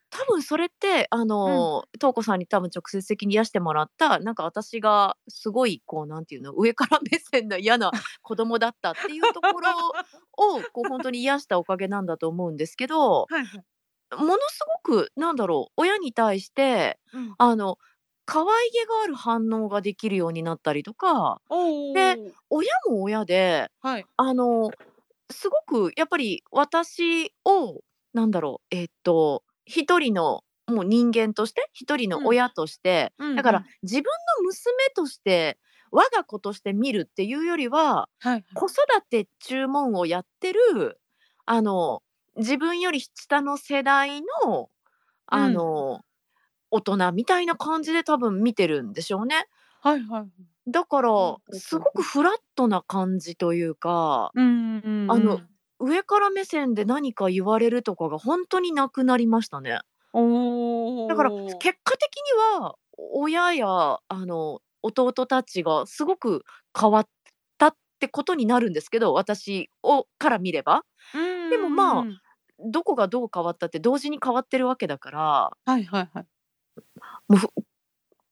多分それってあの、うん、トウコさんに多分直接的に癒してもらったなんか私がすごいこうなんていうの上から目線の嫌な子供だったっていうところをこう本当に癒したおかげなんだと思うんですけどはい、はい、ものすごくなんだろう親に対して、うん、あの可愛げがある反応ができるようになったりとかで親も親で、はい、あのすごくやっぱり私をなんだろうえー、っと一人のもう人間として一人の親として、うん、だから自分の娘として我が子として見るっていうよりは、はい、子育て注文をやってるあの自分より下の世代のあの、うん大人みたいな感じで多分見てるんでしょうね。はいはい。だからすごくフラットな感じというか、うんうんうん、あの上から目線で何か言われるとかが本当になくなりましたね。おだから結果的には親やあの弟たちがすごく変わったってことになるんですけど、私をから見れば、うんうんうん、でもまあどこがどう変わったって同時に変わってるわけだから、はいはいはい。も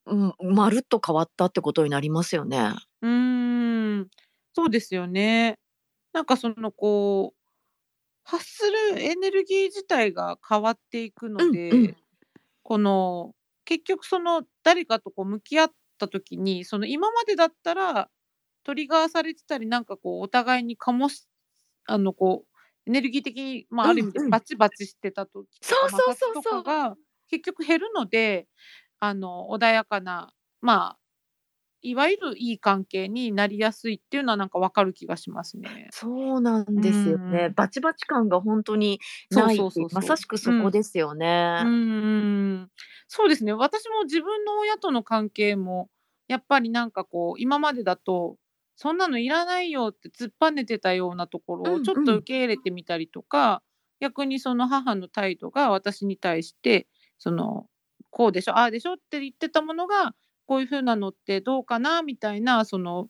うまるっと変わったってことになりますよね。うーんそうですよね。なんかそのこう発するエネルギー自体が変わっていくので、うんうん、この結局その誰かとこう向き合った時にその今までだったらトリガーされてたりなんかこうお互いにかもしあのこうエネルギー的に、まあ、ある意味でバチバチしてた時とか摩擦とかが結局減るのであの穏やかなまあいわゆるいい関係になりやすいっていうのはなんか分かる気がしますね。そうなんですよね、うん、バチバチ感が本当にないそうそうそうそうまさしくそこですよね、うんうんうん、そうですね。私も自分の親との関係もやっぱりなんかこう今までだとそんなのいらないよって突っぱねてたようなところをちょっと受け入れてみたりとか、うんうん、逆にその母の態度が私に対してそのこうでしょああでしょって言ってたものがこういう風なのってどうかなみたいなその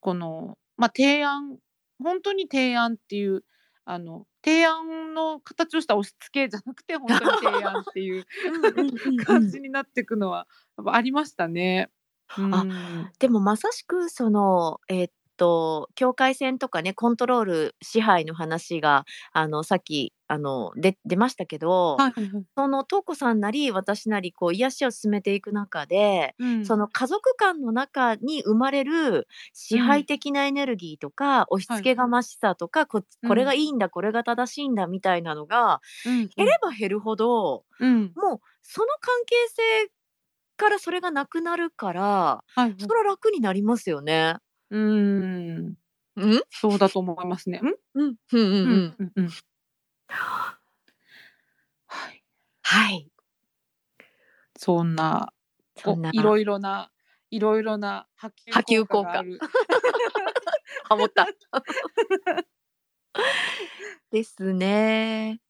この、まあ、提案本当に提案っていうあの提案の形をした押し付けじゃなくて本当に提案っていう感じになっていくのはやっぱありましたね、うん、あでもまさしくその、えーっと境界線とかねコントロール支配の話があのさっきあので出ましたけど、はい、そのトウコさんなり私なりこう癒しを進めていく中で、うん、その家族間の中に生まれる支配的なエネルギーとか、うん、押し付けがましさとか、はい、こ, これがいいんだ、うん、これが正しいんだみたいなのが、うん、減れば減るほど、うん、もうその関係性からそれがなくなるから、はい、それは楽になりますよね。うん、うん、そうだと思いますね。うんうんうんうんうんうんはい、はい、そんな、そんないろいろないろいろな波及効果があるハモったですね。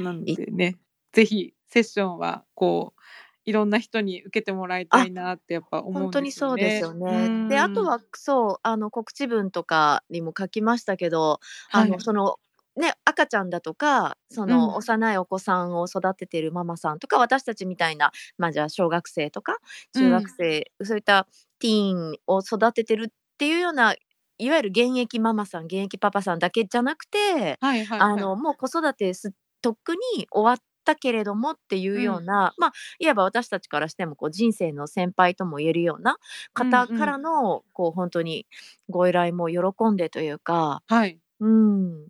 なのでねぜひセッションはこういろんな人に受けてもらいたいなってやっぱ思うんですよね。本当にそうですよね。であとはそうあの告知文とかにも書きましたけど、はい、あのそのね、赤ちゃんだとかその幼いお子さんを育ててるママさんとか、私たちみたいな、まあ、じゃあ小学生とか中学生、うん、そういったティーンを育ててるっていうようないわゆる現役ママさん現役パパさんだけじゃなくて、はいはいはい、あのもう子育てすとっくに終わったけれどもっていうような、うん、まあいわば私たちからしてもこう人生の先輩とも言えるような方からの、うんうん、こう本当にご依頼も喜んでというか、はい、うん、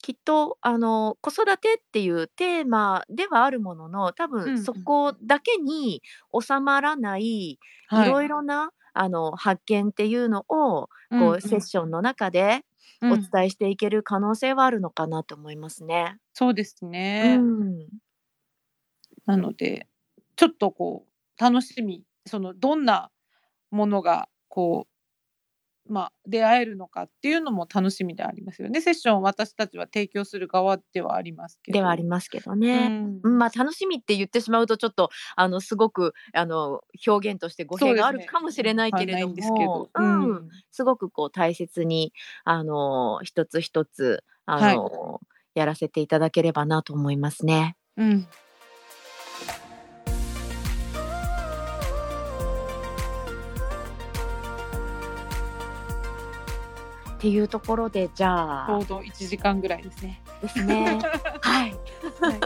きっとあの子育てっていうテーマではあるものの、多分そこだけに収まらない、うんうん、いろいろなあの発見っていうのをこう、うんうん、セッションの中でお伝えしていける可能性はあるのかなと思いますね。うん、そうですね、うん、なのでちょっとこう楽しみ、そのどんなものがこう、まあ、出会えるのかっていうのも楽しみでありますよね。セッション私たちは提供する側ではありますけどではありますけどね、うん、まあ楽しみって言ってしまうとちょっとあのすごくあの表現として語弊があるかもしれないけれども、すごくこう大切にあの一つ一つあの、はい、やらせていただければなと思いますね。うん、っていうところで、じゃあちょうどいちじかんぐらいですね。ですね。はい。はい、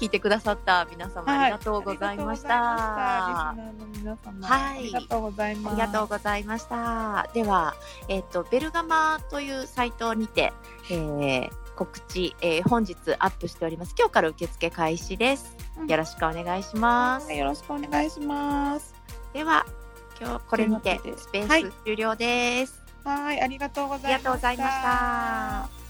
聞いてくださった皆様、はい、ありがとうございました。リスナーの皆様、はい、ありがとうございます。ありがとうございました。では、えーと、ベルガマというサイトにて、えー、告知、えー、本日アップしております。今日から受付開始です、うん、よろしくお願いします。はい、よろしくお願いします。では今日これにてスペース終了です。はい、はい、ありがとうございました。ありがとうございました。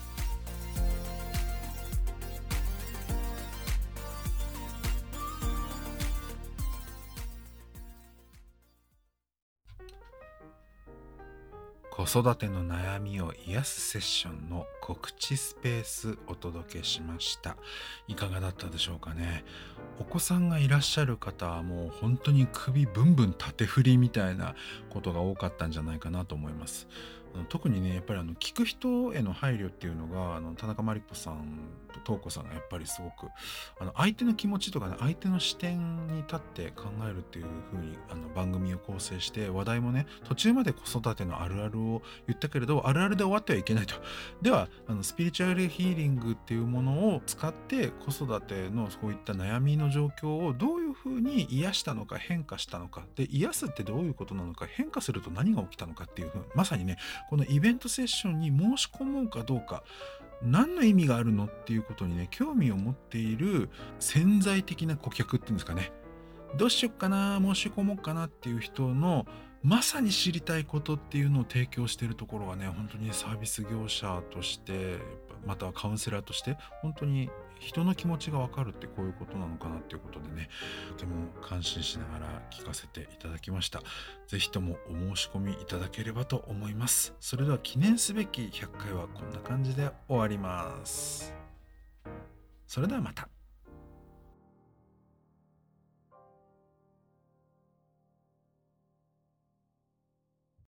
子育ての悩みを癒すセッションの告知スペースお届けしました。いかがだったでしょうかね。お子さんがいらっしゃる方はもう本当に首ぶんぶん縦振りみたいなことが多かったんじゃないかなと思います。特にね、やっぱりあの聞く人への配慮っていうのがあの田中真理子さんと東子さんがやっぱりすごくあの相手の気持ちとか、ね、相手の視点に立って考えるっていう風にあの番組を構成して、話題もね途中まで子育てのあるあるを言ったけれどあるあるで終わってはいけないと。ではあのスピリチュアルヒーリングっていうものを使って子育てのそういった悩みの状況をどういう風に癒したのか変化したのかで、癒すってどういうことなのか変化すると何が起きたのかっていう風に、まさにねこのイベントセッションに申し込もうかどうか、何の意味があるのっていうことにね興味を持っている潜在的な顧客っていうんですかね、どうしよっかな申し込もうかなっていう人のまさに知りたいことっていうのを提供しているところはね、本当にサービス業者としてまたはカウンセラーとして本当に人の気持ちが分かるってこういうことなのかなっていうことでね、とても感心しながら聞かせていただきました。ぜひともお申し込みいただければと思います。それでは記念すべきひゃっかいはこんな感じで終わります。それではまた。